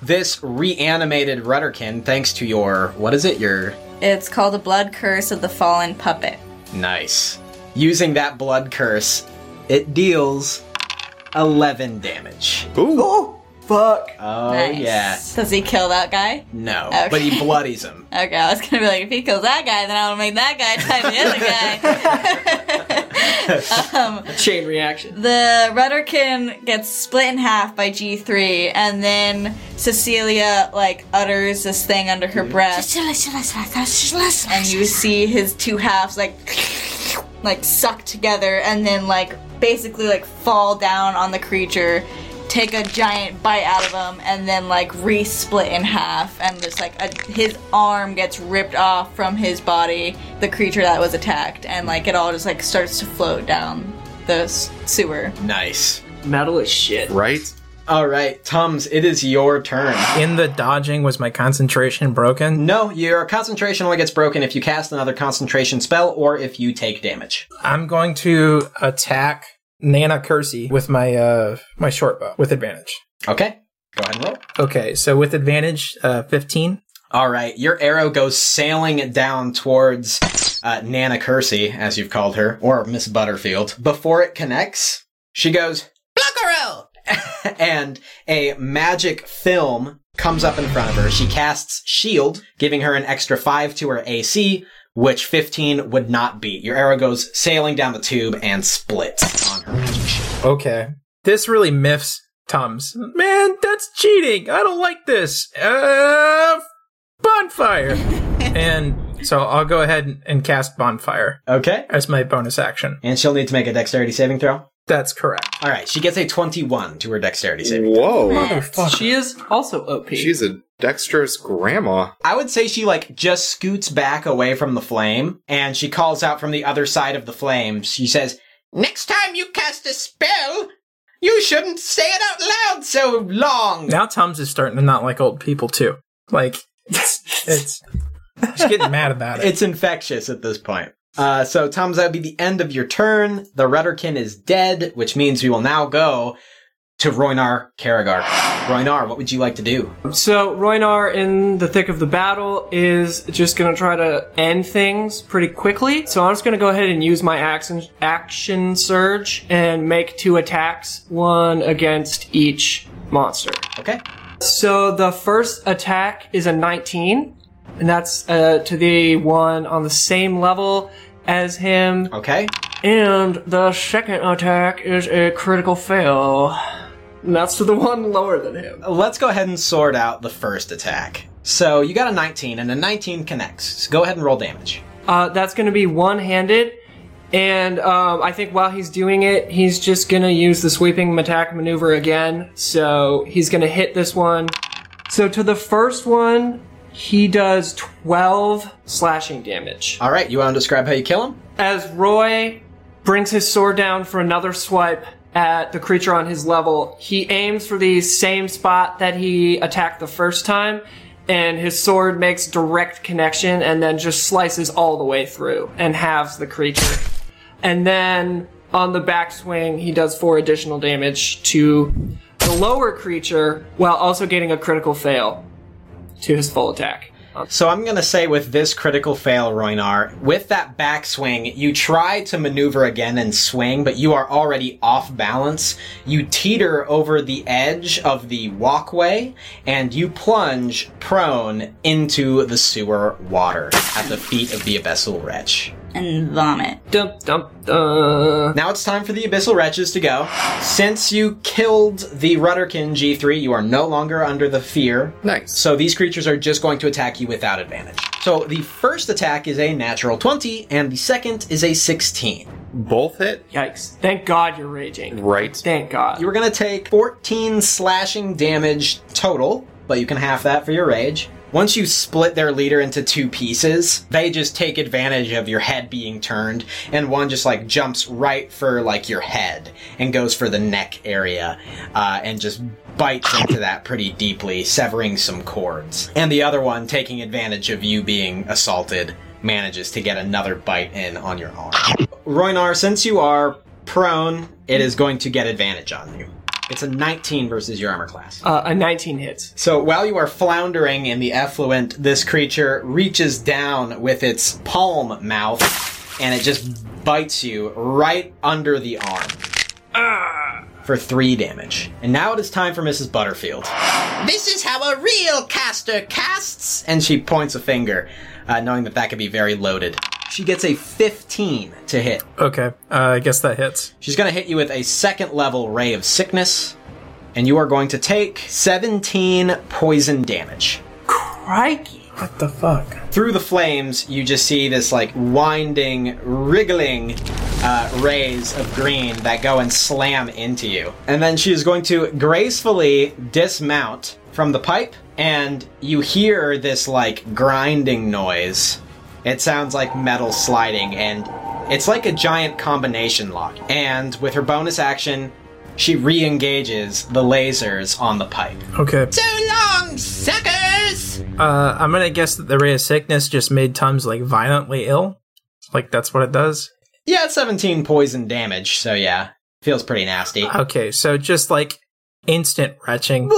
This reanimated Rutterkin, thanks to your... What is it? Your... It's called the Blood Curse of the Fallen Puppet. Nice. Using that Blood Curse, it deals 11 damage. Ooh. Oh! Fuck. Oh, nice. Yeah. Does he kill that guy? No, okay. But he bloodies him. Okay, I was going to be like, if he kills that guy, then I will make that guy attack the other guy. Chain reaction. The Rutterkin gets split in half by G3, and then Cecilia, like, utters this thing under her breath. And you see his two halves, like, suck together, and then, like, basically, like, fall down on the creature, take a giant bite out of him, and then, like, re-split in half, and just, like, his arm gets ripped off from his body, the creature that was attacked, and, like, it all just, like, starts to float down the sewer. Nice. Metal is shit. Right? All right, Tums, it is your turn. In the dodging, was my concentration broken? No, your concentration only gets broken if you cast another concentration spell or if you take damage. I'm going to attack Nana Kersey with my my short bow with advantage. Okay, go ahead and roll. Okay, so with advantage, 15. All right, your arrow goes sailing down towards Nana Kersey, as you've called her, or Miss Butterfield. Before it connects, she goes, Blockaro! And a magic film comes up in front of her. She casts shield, giving her an extra 5 to her AC, which 15 would not beat. Your arrow goes sailing down the tube and splits on her magic shield. Okay. This really miffs Tums. Man, that's cheating. I don't like this. Bonfire. And so I'll go ahead and cast Bonfire. Okay. As my bonus action. And she'll need to make a dexterity saving throw? That's correct. All right. She gets a 21 to her dexterity saving throw. Whoa. Motherfucker. She is also OP. She's a dexterous grandma. I would say she, like, just scoots back away from the flame, and she calls out from the other side of the flame. She says, Next time you cast a spell, you shouldn't say it out loud so long. Now Tums is starting to not like old people, too. Like, she's getting mad about it. It's infectious at this point. So, Tums, that would be the end of your turn. The Rutterkin is dead, which means we will now go to Roynar Karagar. Roynar, what would you like to do? So, Roynar, in the thick of the battle, is just going to try to end things pretty quickly. So, I'm just going to go ahead and use my action surge and make 2 attacks, one against each monster. Okay. So, the first attack is a 19. And that's to the one on the same level as him. Okay. And the second attack is a critical fail. And that's to the one lower than him. Let's go ahead and sort out the first attack. So you got a 19, and a 19 connects. So go ahead and roll damage. That's going to be one-handed. And I think while he's doing it, he's just going to use the sweeping attack maneuver again. So he's going to hit this one. So to the first one... He does 12 slashing damage. All right, you want to describe how you kill him? As Roy brings his sword down for another swipe at the creature on his level, he aims for the same spot that he attacked the first time, and his sword makes direct connection and then just slices all the way through and halves the creature. And then on the backswing, he does 4 additional damage to the lower creature while also getting a critical fail to his full attack. So I'm going to say with this critical fail, Roynar, with that backswing, you try to maneuver again and swing, but you are already off balance. You teeter over the edge of the walkway, and you plunge prone into the sewer water at the feet of the Abyssal Wretch. And vomit. Now it's time for the Abyssal Wretches to go. Since you killed the Rutterkin, G3, you are no longer under the fear. Nice. So these creatures are just going to attack you without advantage. So the first attack is a natural 20, and the second is a 16. Both hit? Yikes. Thank God you're raging. Right. Thank God. You're going to take 14 slashing damage total, but you can half that for your rage. Once you split their leader into two pieces, they just take advantage of your head being turned, and one just, like, jumps right for, like, your head and goes for the neck area, and just bites into that pretty deeply, severing some cords. And the other one, taking advantage of you being assaulted, manages to get another bite in on your arm. Roynar, since you are prone, it is going to get advantage on you. It's a 19 versus your armor class. A 19 hits. So while you are floundering in the effluent, this creature reaches down with its palm mouth, and it just bites you right under the arm for 3 damage. And now it is time for Mrs. Butterfield. This is how a real caster casts! And she points a finger, knowing that could be very loaded. She gets a 15 to hit. Okay, I guess that hits. She's going to hit you with a second level Ray of Sickness, and you are going to take 17 poison damage. Crikey. What the fuck? Through the flames, you just see this, like, winding, wriggling rays of green that go and slam into you. And then she is going to gracefully dismount from the pipe, and you hear this, like, grinding noise. It sounds like metal sliding, and it's like a giant combination lock. And with her bonus action, she re-engages the lasers on the pipe. Okay. So long, suckers! I'm gonna guess that the Ray of Sickness just made Tums, like, violently ill? Like, that's what it does? Yeah, it's 17 poison damage, so yeah. Feels pretty nasty. Okay, so just, like, instant retching.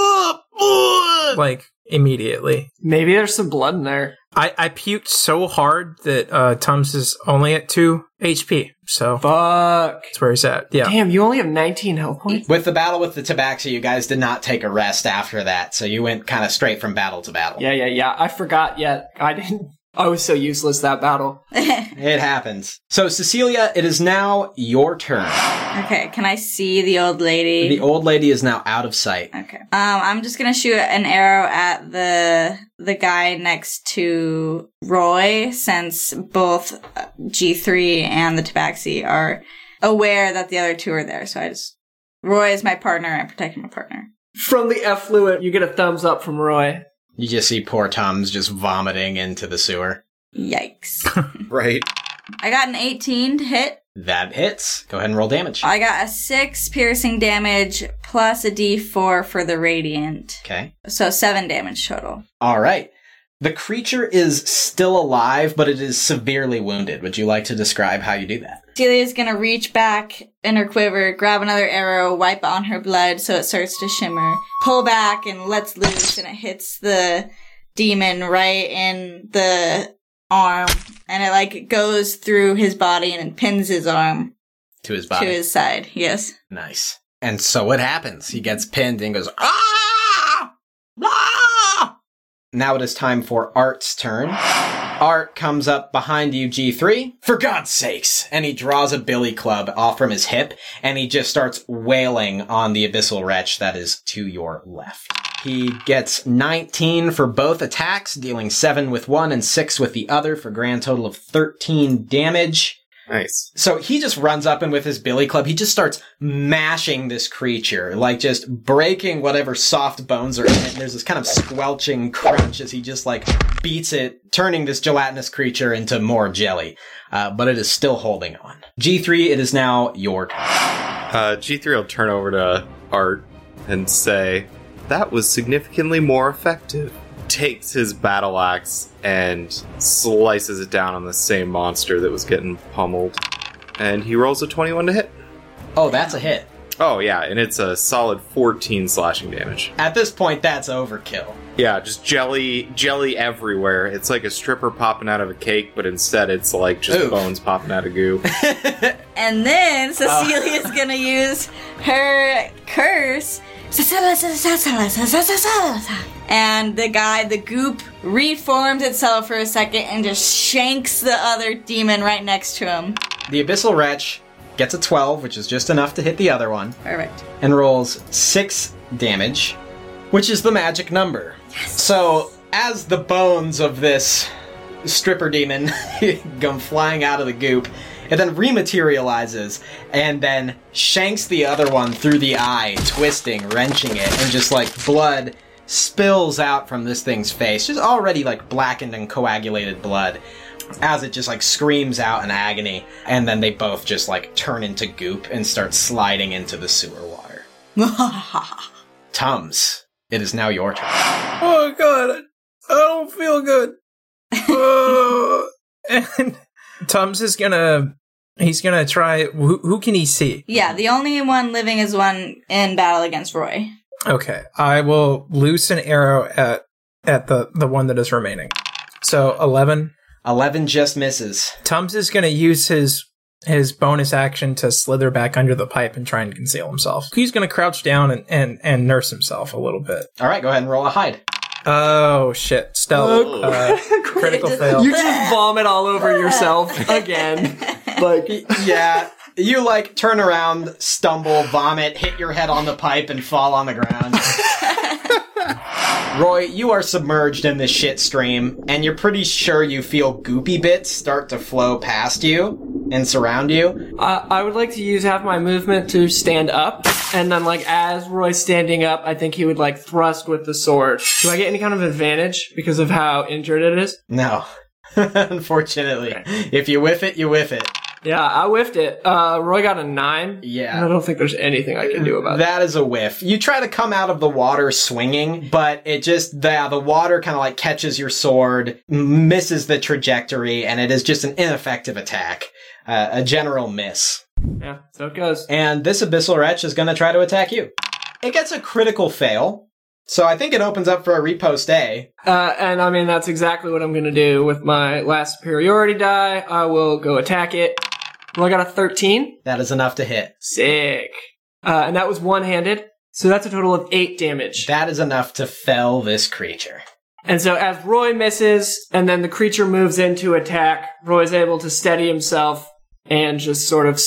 Like, immediately. Maybe there's some blood in there. I puked so hard that Tums is only at 2 HP, so... Fuck! That's where he's at, yeah. Damn, you only have 19 health points? With the battle with the Tabaxi, you guys did not take a rest after that, so you went kind of straight from battle to battle. Yeah, I forgot, I didn't... I was so useless that battle. It happens. So, Cecilia, it is now your turn. Okay, can I see the old lady? The old lady is now out of sight. Okay. I'm just gonna shoot an arrow at the guy next to Roy, since both G3 and the Tabaxi are aware that the other two are there, so I just... Roy is my partner, I'm protecting my partner. From the effluent, you get a thumbs up from Roy. You just see poor Tums just vomiting into the sewer. Yikes. Right. I got an 18 to hit. That hits. Go ahead and roll damage. I got a 6 piercing damage plus a d4 for the radiant. Okay. So 7 damage total. All right. The creature is still alive, but it is severely wounded. Would you like to describe how you do that? Celia's going to reach back in her quiver, grab another arrow, wipe on her blood so it starts to shimmer, pull back and lets loose, and it hits the demon right in the arm, and it, like, goes through his body and pins his arm. To his body? To his side, yes. Nice. And so what happens? He gets pinned and goes, ah! Ah! Now it is time for Art's turn. Art comes up behind you, G3. For God's sakes! And he draws a billy club off from his hip, and he just starts wailing on the Abyssal Wretch that is to your left. He gets 19 for both attacks, dealing 7 with one and 6 with the other for a grand total of 13 damage. Nice. So he just runs up and with his billy club, he just starts mashing this creature, like just breaking whatever soft bones are in it. And there's this kind of squelching crunch as he just, like, beats it, turning this gelatinous creature into more jelly. But it is still holding on. G3, it is now your turn. G3 will turn over to Art and say, that was significantly more effective. Takes his battle axe and slices it down on the same monster that was getting pummeled. And he rolls a 21 to hit. Oh, that's a hit. Oh, yeah, and it's a solid 14 slashing damage. At this point, that's overkill. Yeah, just jelly everywhere. It's like a stripper popping out of a cake, but instead it's like just bones popping out of goo. And then Cecilia's gonna use her curse... And the goop reforms itself for a second and just shanks the other demon right next to him. The Abyssal Wretch gets a 12, which is just enough to hit the other one. Perfect. And rolls 6 damage, which is the magic number. Yes. So as the bones of this stripper demon come flying out of the goop, and then rematerializes, and then shanks the other one through the eye, twisting, wrenching it, and just, like, blood spills out from this thing's face. Just already, like, blackened and coagulated blood, as it just, like, screams out in agony, and then they both just, like, turn into goop and start sliding into the sewer water. Tums, it is now your turn. Oh, God, I don't feel good. And Tums is gonna, he's gonna try, who can he see? Yeah, the only one living is one in battle against Roy. Okay, I will loose an arrow at the one that is remaining. So, 11. 11 just misses. Tums is gonna use his bonus action to slither back under the pipe and try and conceal himself. He's gonna crouch down and nurse himself a little bit. Alright, go ahead and roll a hide. Oh, shit. Stealth. Critical fail. You just vomit all over yourself again. Like, yeah. You, like, turn around, stumble, vomit, hit your head on the pipe, and fall on the ground. Roy, you are submerged in this shit stream, and you're pretty sure you feel goopy bits start to flow past you and surround you. I would like to use half my movement to stand up, and then, like, as Roy's standing up, I think he would, like, thrust with the sword. Do I get any kind of advantage because of how injured it is? No. Unfortunately. Okay. If you whiff it, you whiff it. Yeah, I whiffed it. Roy got a 9. Yeah. I don't think there's anything I can do about that. That is a whiff. You try to come out of the water swinging, but it just, the water kind of like catches your sword, misses the trajectory, and it is just an ineffective attack. A general miss. Yeah, so it goes. And this Abyssal Wretch is going to try to attack you. It gets a critical fail. So I think it opens up for a repost A. And I mean, that's exactly what I'm going to do with my last superiority die. I will go attack it. Well, I got a 13. That is enough to hit. Sick. And that was one-handed, so that's a total of 8 damage. That is enough to fell this creature. And so as Roy misses, and then the creature moves in to attack, Roy's able to steady himself and just sort of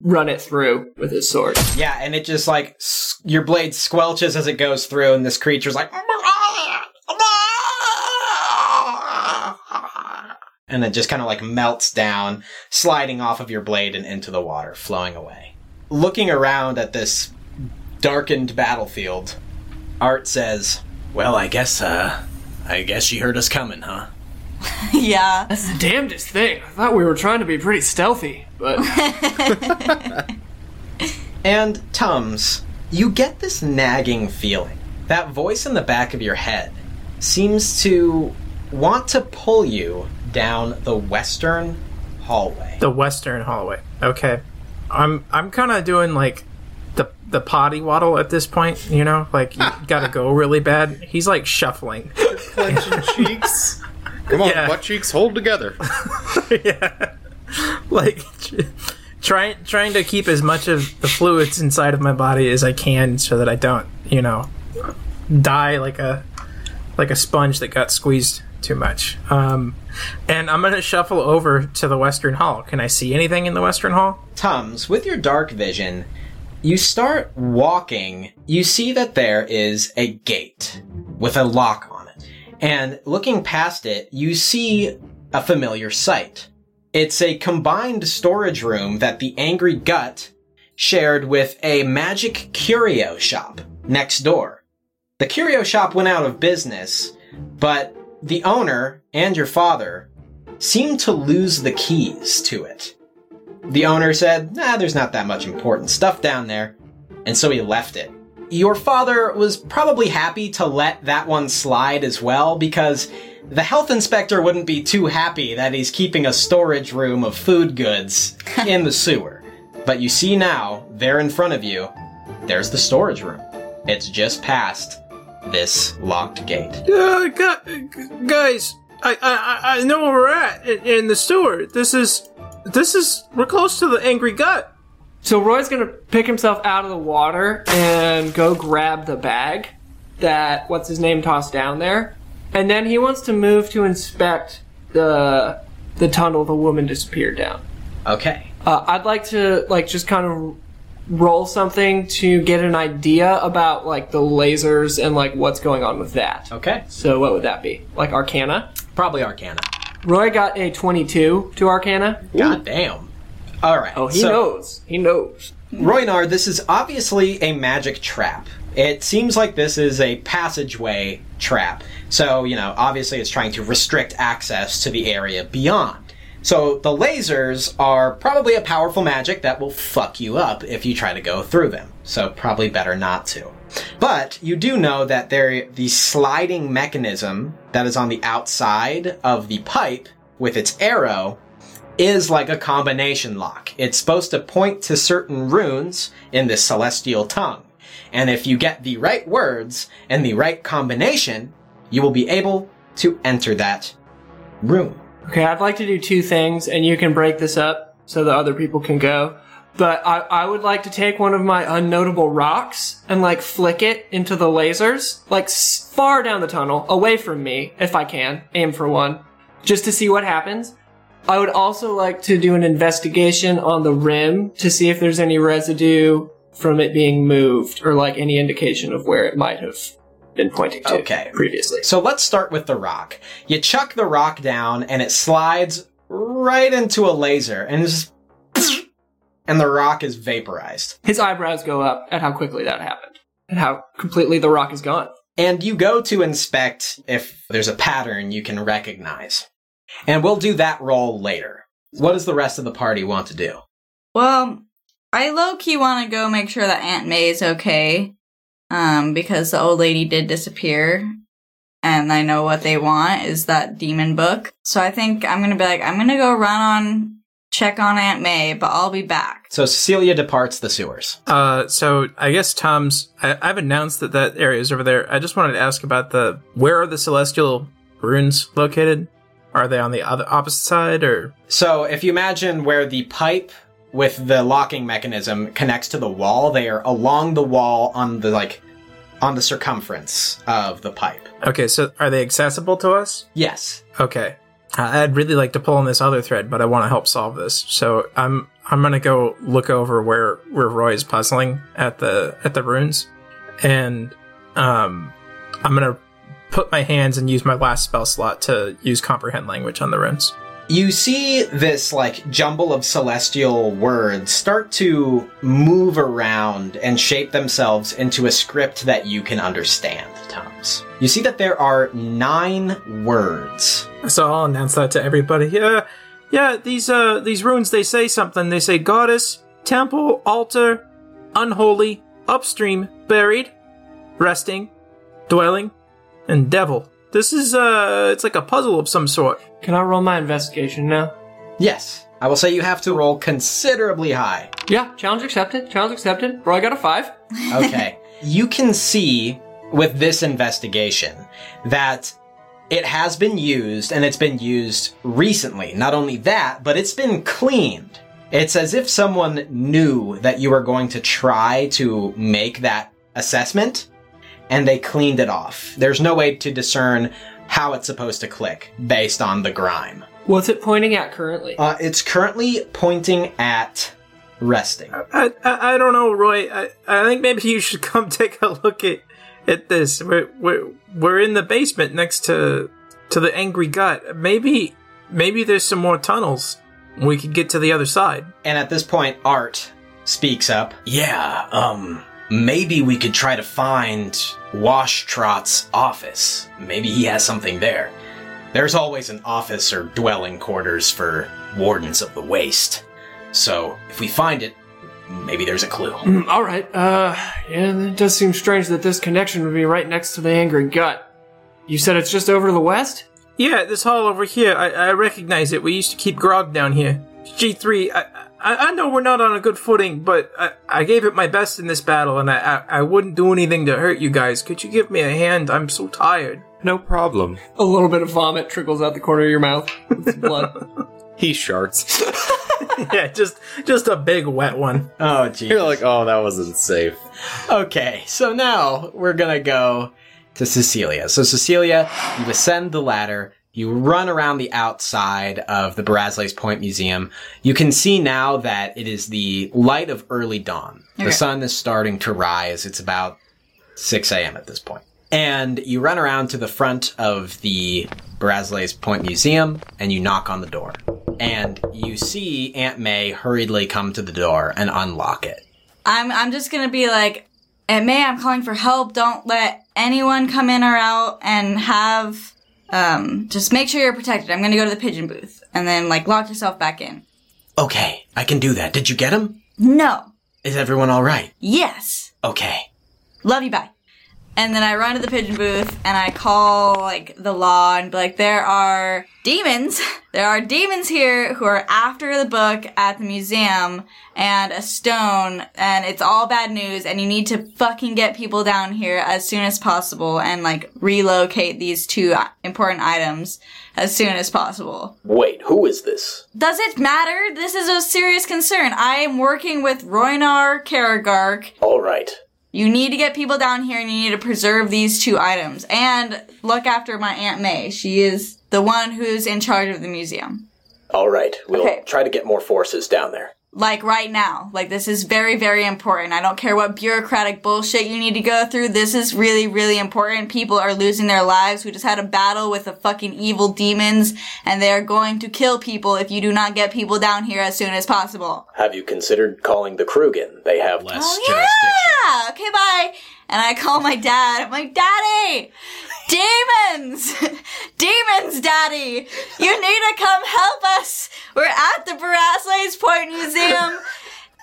run it through with his sword. Yeah, and it just, like, your blade squelches as it goes through, and this creature's like... And it just kind of like melts down, sliding off of your blade and into the water, flowing away. Looking around at this darkened battlefield, Art says, well, I guess she heard us coming, huh? Yeah. That's the damnedest thing. I thought we were trying to be pretty stealthy, but... And Tums, you get this nagging feeling. That voice in the back of your head seems to want to pull you down the western hallway. The western hallway. Okay. I'm kind of doing, like, the potty waddle at this point, you know? Like, you gotta go really bad. He's, like, shuffling. Clenching cheeks. Come on, yeah. Butt cheeks, hold together. Yeah. Like, trying to keep as much of the fluids inside of my body as I can so that I don't, you know, die like a sponge that got squeezed too much. And I'm going to shuffle over to the Western Hall. Can I see anything in the Western Hall? Tums, with your dark vision, you start walking. You see that there is a gate with a lock on it. And looking past it, you see a familiar sight. It's a combined storage room that the Angry Gut shared with a magic curio shop next door. The curio shop went out of business, but the owner and your father seemed to lose the keys to it. The owner said, there's not that much important stuff down there, and so he left it. Your father was probably happy to let that one slide as well, because the health inspector wouldn't be too happy that he's keeping a storage room of food goods in the sewer. But you see now, there in front of you, there's the storage room. It's just past this locked gate. Guys, I know where we're at in the sewer. This is we're close to the Angry Gut. So Roy's gonna pick himself out of the water and go grab the bag that what's his name tossed down there, and then he wants to move to inspect the tunnel the woman disappeared down. Okay. I'd like to just kind of roll something to get an idea about, the lasers and, what's going on with that. Okay. So what would that be? Arcana? Probably Arcana. Roy got a 22 to Arcana. God damn. All right. Oh, he knows. He knows. Roynar, this is obviously a magic trap. It seems like this is a passageway trap. So, you know, obviously it's trying to restrict access to the area beyond. So the lasers are probably a powerful magic that will fuck you up if you try to go through them. So probably better not to. But you do know that the sliding mechanism that is on the outside of the pipe with its arrow is like a combination lock. It's supposed to point to certain runes in this celestial tongue. And if you get the right words and the right combination, you will be able to enter that room. Okay, I'd like to do two things, and you can break this up so that other people can go. But I would like to take one of my unnotable rocks and, like, flick it into the lasers, like, far down the tunnel, away from me, if I can, aim for one, just to see what happens. I would also like to do an investigation on the rim to see if there's any residue from it being moved or, like, any indication of where it might have been pointing to previously. So let's start with the rock. You chuck the rock down and it slides right into a laser and it's just, and the rock is vaporized. His eyebrows go up at how quickly that happened and how completely the rock is gone. And you go to inspect if there's a pattern you can recognize. And we'll do that roll later. What does the rest of the party want to do? Well, I low-key want to go make sure that Aunt May is okay. Because the old lady did disappear, and I know what they want is that demon book. So I think I'm going to be like, I'm going to go check on Aunt May, but I'll be back. So Cecilia departs the sewers. So I guess Tom's, I've announced that area is over there. I just wanted to ask about where are the celestial runes located? Are they on the other opposite side, or? So if you imagine where the pipe with the locking mechanism connects to the wall, they are along the wall on the circumference of the pipe. Okay, so are they accessible to us? Yes. Okay. I'd really like to pull on this other thread, but I want to help solve this. So I'm going to go look over where Roy is puzzling at the runes, and I'm going to put my hands and use my last spell slot to use comprehend language on the runes. You see this, like, jumble of celestial words start to move around and shape themselves into a script that you can understand, Tums. You see that there are 9 words. So I'll announce that to everybody. Yeah, these runes, they say something. They say goddess, temple, altar, unholy, upstream, buried, resting, dwelling, and devil. This is, it's like a puzzle of some sort. Can I roll my investigation now? Yes. I will say you have to roll considerably high. Yeah, challenge accepted. Bro, I got a 5. Okay. You can see with this investigation that it has been used, and it's been used recently. Not only that, but it's been cleaned. It's as if someone knew that you were going to try to make that assessment, and they cleaned it off. There's no way to discern how it's supposed to click based on the grime. What's it pointing at currently? It's currently pointing at resting. I don't know, Roy. I think maybe you should come take a look at this. We're in the basement next to the Angry Gut. Maybe there's some more tunnels. We could get to the other side. And at this point, Art speaks up. Yeah, maybe we could try to find Washtrot's office. Maybe he has something there. There's always an office or dwelling quarters for wardens of the waste. So if we find it, maybe there's a clue. All right. Yeah, it does seem strange that this connection would be right next to the Angry Gut. You said it's just over to the west? Yeah, this hall over here. I recognize it. We used to keep grog down here. G3, I know we're not on a good footing, but I gave it my best in this battle, and I wouldn't do anything to hurt you guys. Could you give me a hand? I'm so tired. No problem. A little bit of vomit trickles out the corner of your mouth. With blood. He sharts. Yeah, just a big wet one. Oh, geez. You're like, oh, that wasn't safe. Okay, so now we're going to go to Cecilia. So Cecilia, you ascend the ladder. You run around the outside of the Brasley's Point Museum. You can see now that it is the light of early dawn. Okay. The sun is starting to rise. It's about 6 a.m. at this point. And you run around to the front of the Brasley's Point Museum, and you knock on the door. And you see Aunt May hurriedly come to the door and unlock it. I'm just going to be like, Aunt May, I'm calling for help. Don't let anyone come in or out, and have, just make sure you're protected. I'm going to go to the pigeon booth, and then, like, lock yourself back in. Okay, I can do that. Did you get him? No. Is everyone all right? Yes. Okay. Love you, bye. And then I run to the pigeon booth, and I call, like, the law and be like, there are demons. There are demons here who are after the book at the museum and a stone, and it's all bad news, and you need to fucking get people down here as soon as possible and, like, relocate these two important items as soon as possible. Wait, who is this? Does it matter? This is a serious concern. I am working with Roynar Karagark. All right. You need to get people down here, and you need to preserve these two items. And look after my Aunt May. She is the one who's in charge of the museum. All right. We'll try to get more forces down there. Like, right now. Like, this is very, very important. I don't care what bureaucratic bullshit you need to go through. This is really, really important. People are losing their lives. We just had a battle with the fucking evil demons, and they are going to kill people if you do not get people down here as soon as possible. Have you considered calling the Krugen? They have less jurisdiction. Yeah! Okay, bye! And I call my dad. I'm like, Daddy! Demons! Demons, Daddy! You need to come help us! We're at the Brasley's Point Museum.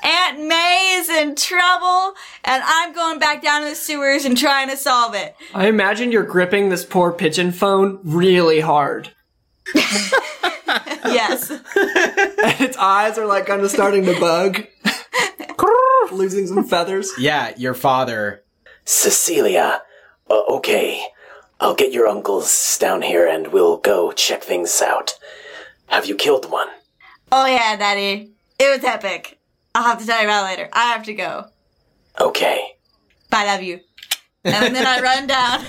Aunt May is in trouble, and I'm going back down to the sewers and trying to solve it. I imagine you're gripping this poor pigeon phone really hard. Yes. And its eyes are, like, kind of starting to bug. Losing some feathers. Yeah, your father. Cecilia, okay, I'll get your uncles down here and we'll go check things out. Have you killed one? Oh yeah, Daddy. It was epic. I'll have to tell you about it later. I have to go. Okay. Bye, love you. And then I run down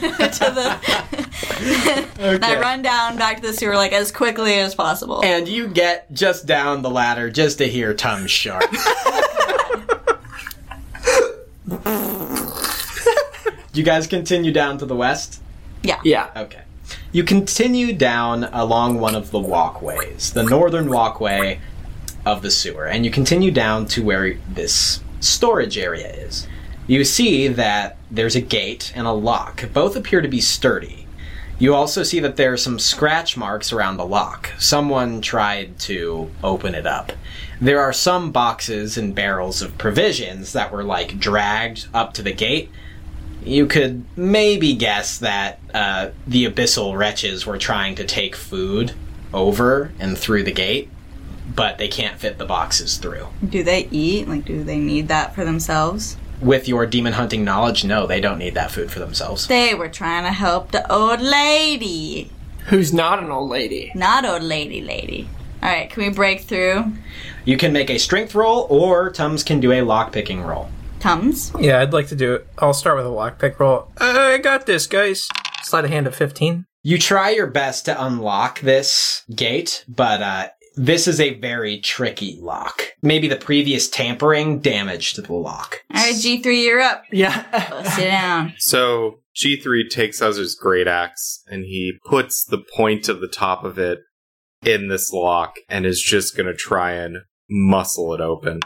I run down back to the sewer, like, as quickly as possible. And you get just down the ladder just to hear Tums sharp. You guys continue down to the west? Yeah. Yeah. Okay. You continue down along one of the walkways, the northern walkway of the sewer, and you continue down to where this storage area is. You see that there's a gate and a lock. Both appear to be sturdy. You also see that there are some scratch marks around the lock. Someone tried to open it up. There are some boxes and barrels of provisions that were, like, dragged up to the gate. You could maybe guess that the Abyssal Wretches were trying to take food over and through the gate, but they can't fit the boxes through. Do they eat? Like, do they need that for themselves? With your demon hunting knowledge, no, they don't need that food for themselves. They were trying to help the old lady. Who's not an old lady. Not old lady. All right, can we break through? You can make a strength roll, or Tums can do a lockpicking roll. Tums? Yeah, I'd like to do it. I'll start with a lockpick roll. I got this, guys. Sleight of hand of 15. You try your best to unlock this gate, but this is a very tricky lock. Maybe the previous tampering damaged the lock. All right, G3, you're up. Yeah. Well, sit down. So G3 takes Uzzer's great axe, and he puts the point of the top of it in this lock and is just going to try and muscle it open.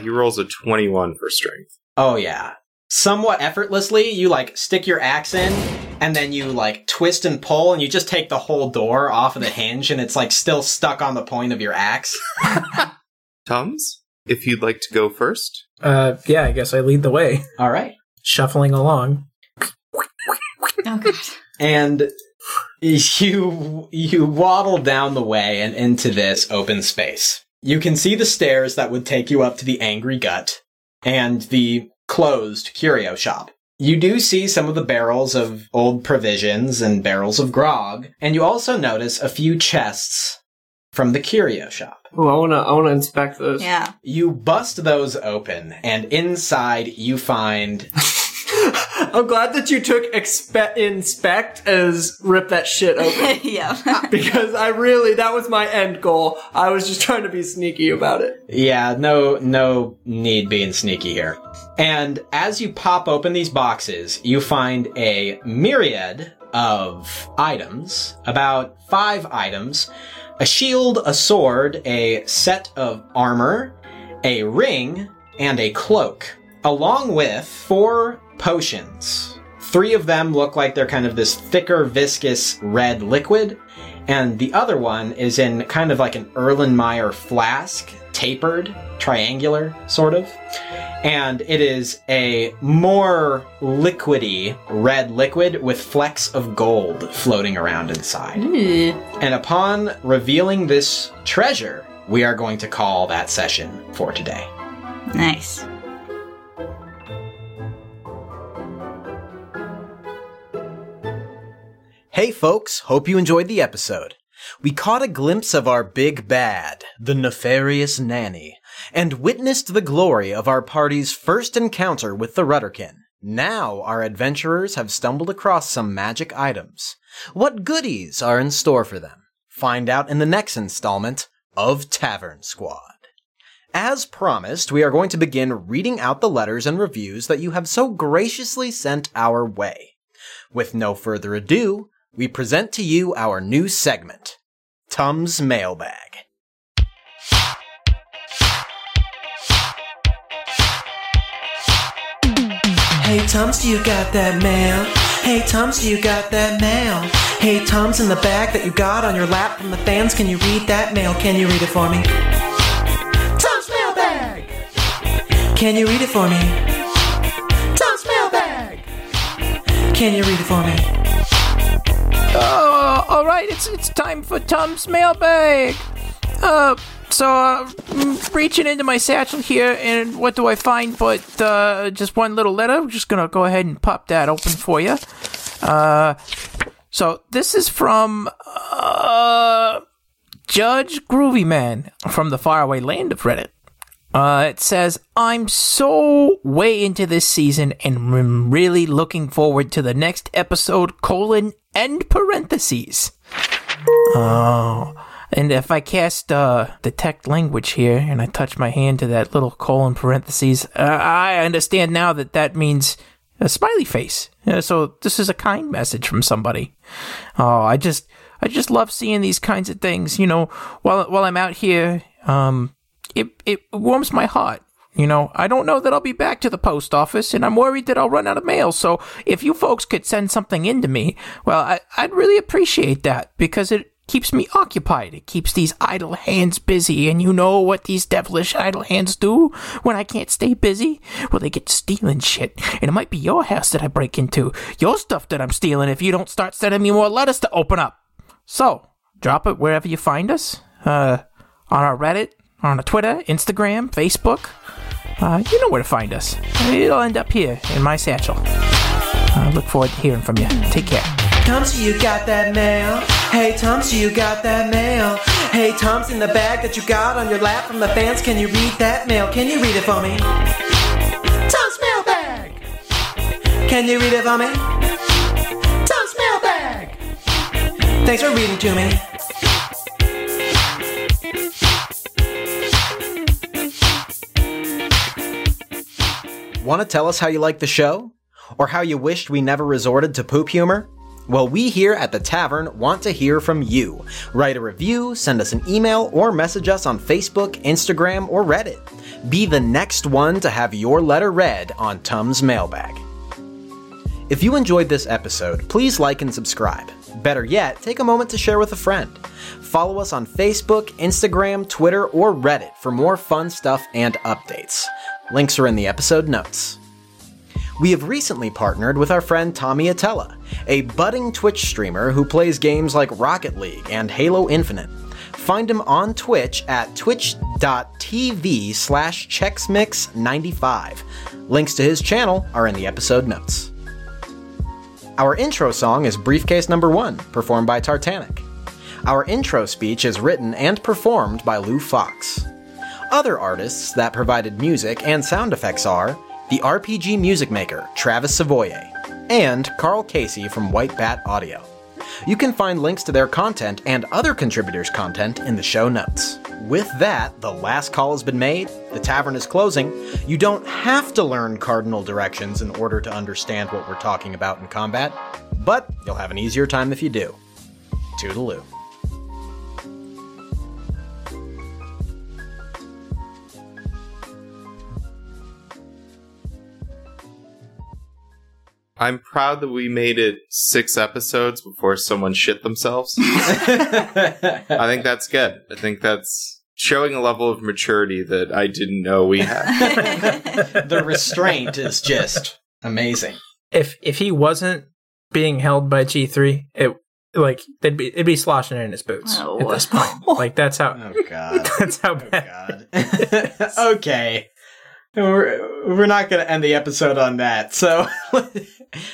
He rolls a 21 for strength. Oh, yeah. Somewhat effortlessly, you, like, stick your axe in, and then you, like, twist and pull, and you just take the whole door off of the hinge, and it's, like, still stuck on the point of your axe. Tums, if you'd like to go first. Yeah, I guess I lead the way. All right. Shuffling along. Oh, God. And you waddle down the way and into this open space. You can see the stairs that would take you up to the Angry Gut and the closed curio shop. You do see some of the barrels of old provisions and barrels of grog, and you also notice a few chests from the curio shop. Oh, I wanna inspect those. Yeah. You bust those open, and inside you find... I'm glad that you took inspect as rip that shit open. Yeah. Because that was my end goal. I was just trying to be sneaky about it. Yeah, no need being sneaky here. And as you pop open these boxes, you find a myriad of items, about 5 items, a shield, a sword, a set of armor, a ring, and a cloak, along with 4 potions. 3 of them look like they're kind of this thicker, viscous red liquid, and the other one is in kind of like an Erlenmeyer flask, tapered, triangular, sort of. And it is a more liquidy red liquid with flecks of gold floating around inside. And upon revealing this treasure, we are going to call that session for today. Nice. Hey folks, hope you enjoyed the episode. We caught a glimpse of our big bad, the nefarious nanny, and witnessed the glory of our party's first encounter with the Rutterkin. Now our adventurers have stumbled across some magic items. What goodies are in store for them? Find out in the next installment of Tavern Squad. As promised, we are going to begin reading out the letters and reviews that you have so graciously sent our way. With no further ado, we present to you our new segment, Tums Mailbag. Hey Tums, do you got that mail? Hey Tums, do you got that mail? Hey Tums, in the bag that you got on your lap from the fans, can you read that mail? Can you read it for me? Tums Mailbag! Can you read it for me? Tums Mailbag! Can you read it for me? Oh, alright, it's time for Tom's Mailbag! So, I'm reaching into my satchel here, and what do I find but just one little letter? I'm just gonna go ahead and pop that open for you. So, this is from Judge Groovy Man from the faraway land of Reddit. It says, I'm so way into this season and I'm really looking forward to the next episode, end parentheses. Oh. And if I cast detect language here and I touch my hand to that little : I understand now that means a smiley face. So this is a kind message from somebody. Oh, I just love seeing these kinds of things. You know, while I'm out here, it warms my heart. You know, I don't know that I'll be back to the post office, and I'm worried that I'll run out of mail, so if you folks could send something in to me, well, I'd really appreciate that, because it keeps me occupied. It keeps these idle hands busy, and you know what these devilish idle hands do when I can't stay busy? Well, they get stealing shit, and it might be your house that I break into, your stuff that I'm stealing if you don't start sending me more letters to open up. So, drop it wherever you find us, on our Reddit, on our Twitter, Instagram, Facebook. You know where to find us. It'll end up here in my satchel. I look forward to hearing from you. Take care. Tums, you got that mail? Hey, Tums, you got that mail? Hey, Tums, in the bag that you got on your lap from the fans, can you read that mail? Can you read it for me? Tums Mailbag! Can you read it for me? Tums Mailbag! Thanks for reading to me. Want to tell us how you like the show? Or how you wished we never resorted to poop humor? Well, we here at the Tavern want to hear from you. Write a review, send us an email, or message us on Facebook, Instagram, or Reddit. Be the next one to have your letter read on Tums Mailbag. If you enjoyed this episode, please like and subscribe. Better yet, take a moment to share with a friend. Follow us on Facebook, Instagram, Twitter, or Reddit for more fun stuff and updates. Links are in the episode notes. We have recently partnered with our friend Tommy Atella, a budding Twitch streamer who plays games like Rocket League and Halo Infinite. Find him on Twitch at twitch.tv/ChexMix95. Links to his channel are in the episode notes. Our intro song is Briefcase Number 1, performed by Tartanic. Our intro speech is written and performed by Lou Fox. Other artists that provided music and sound effects are the RPG Music Maker, Travis Savoye, and Carl Casey from White Bat Audio. You can find links to their content and other contributors' content in the show notes. With that, the last call has been made, the tavern is closing, you don't have to learn cardinal directions in order to understand what we're talking about in combat, but you'll have an easier time if you do. Toodaloo. I'm proud that we made it 6 episodes before someone shit themselves. I think that's good. I think that's showing a level of maturity that I didn't know we had. The restraint is just amazing. If he wasn't being held by G3, it'd be sloshing in his boots at this point. That's how bad. Oh, God. Okay. We're not going to end the episode on that, so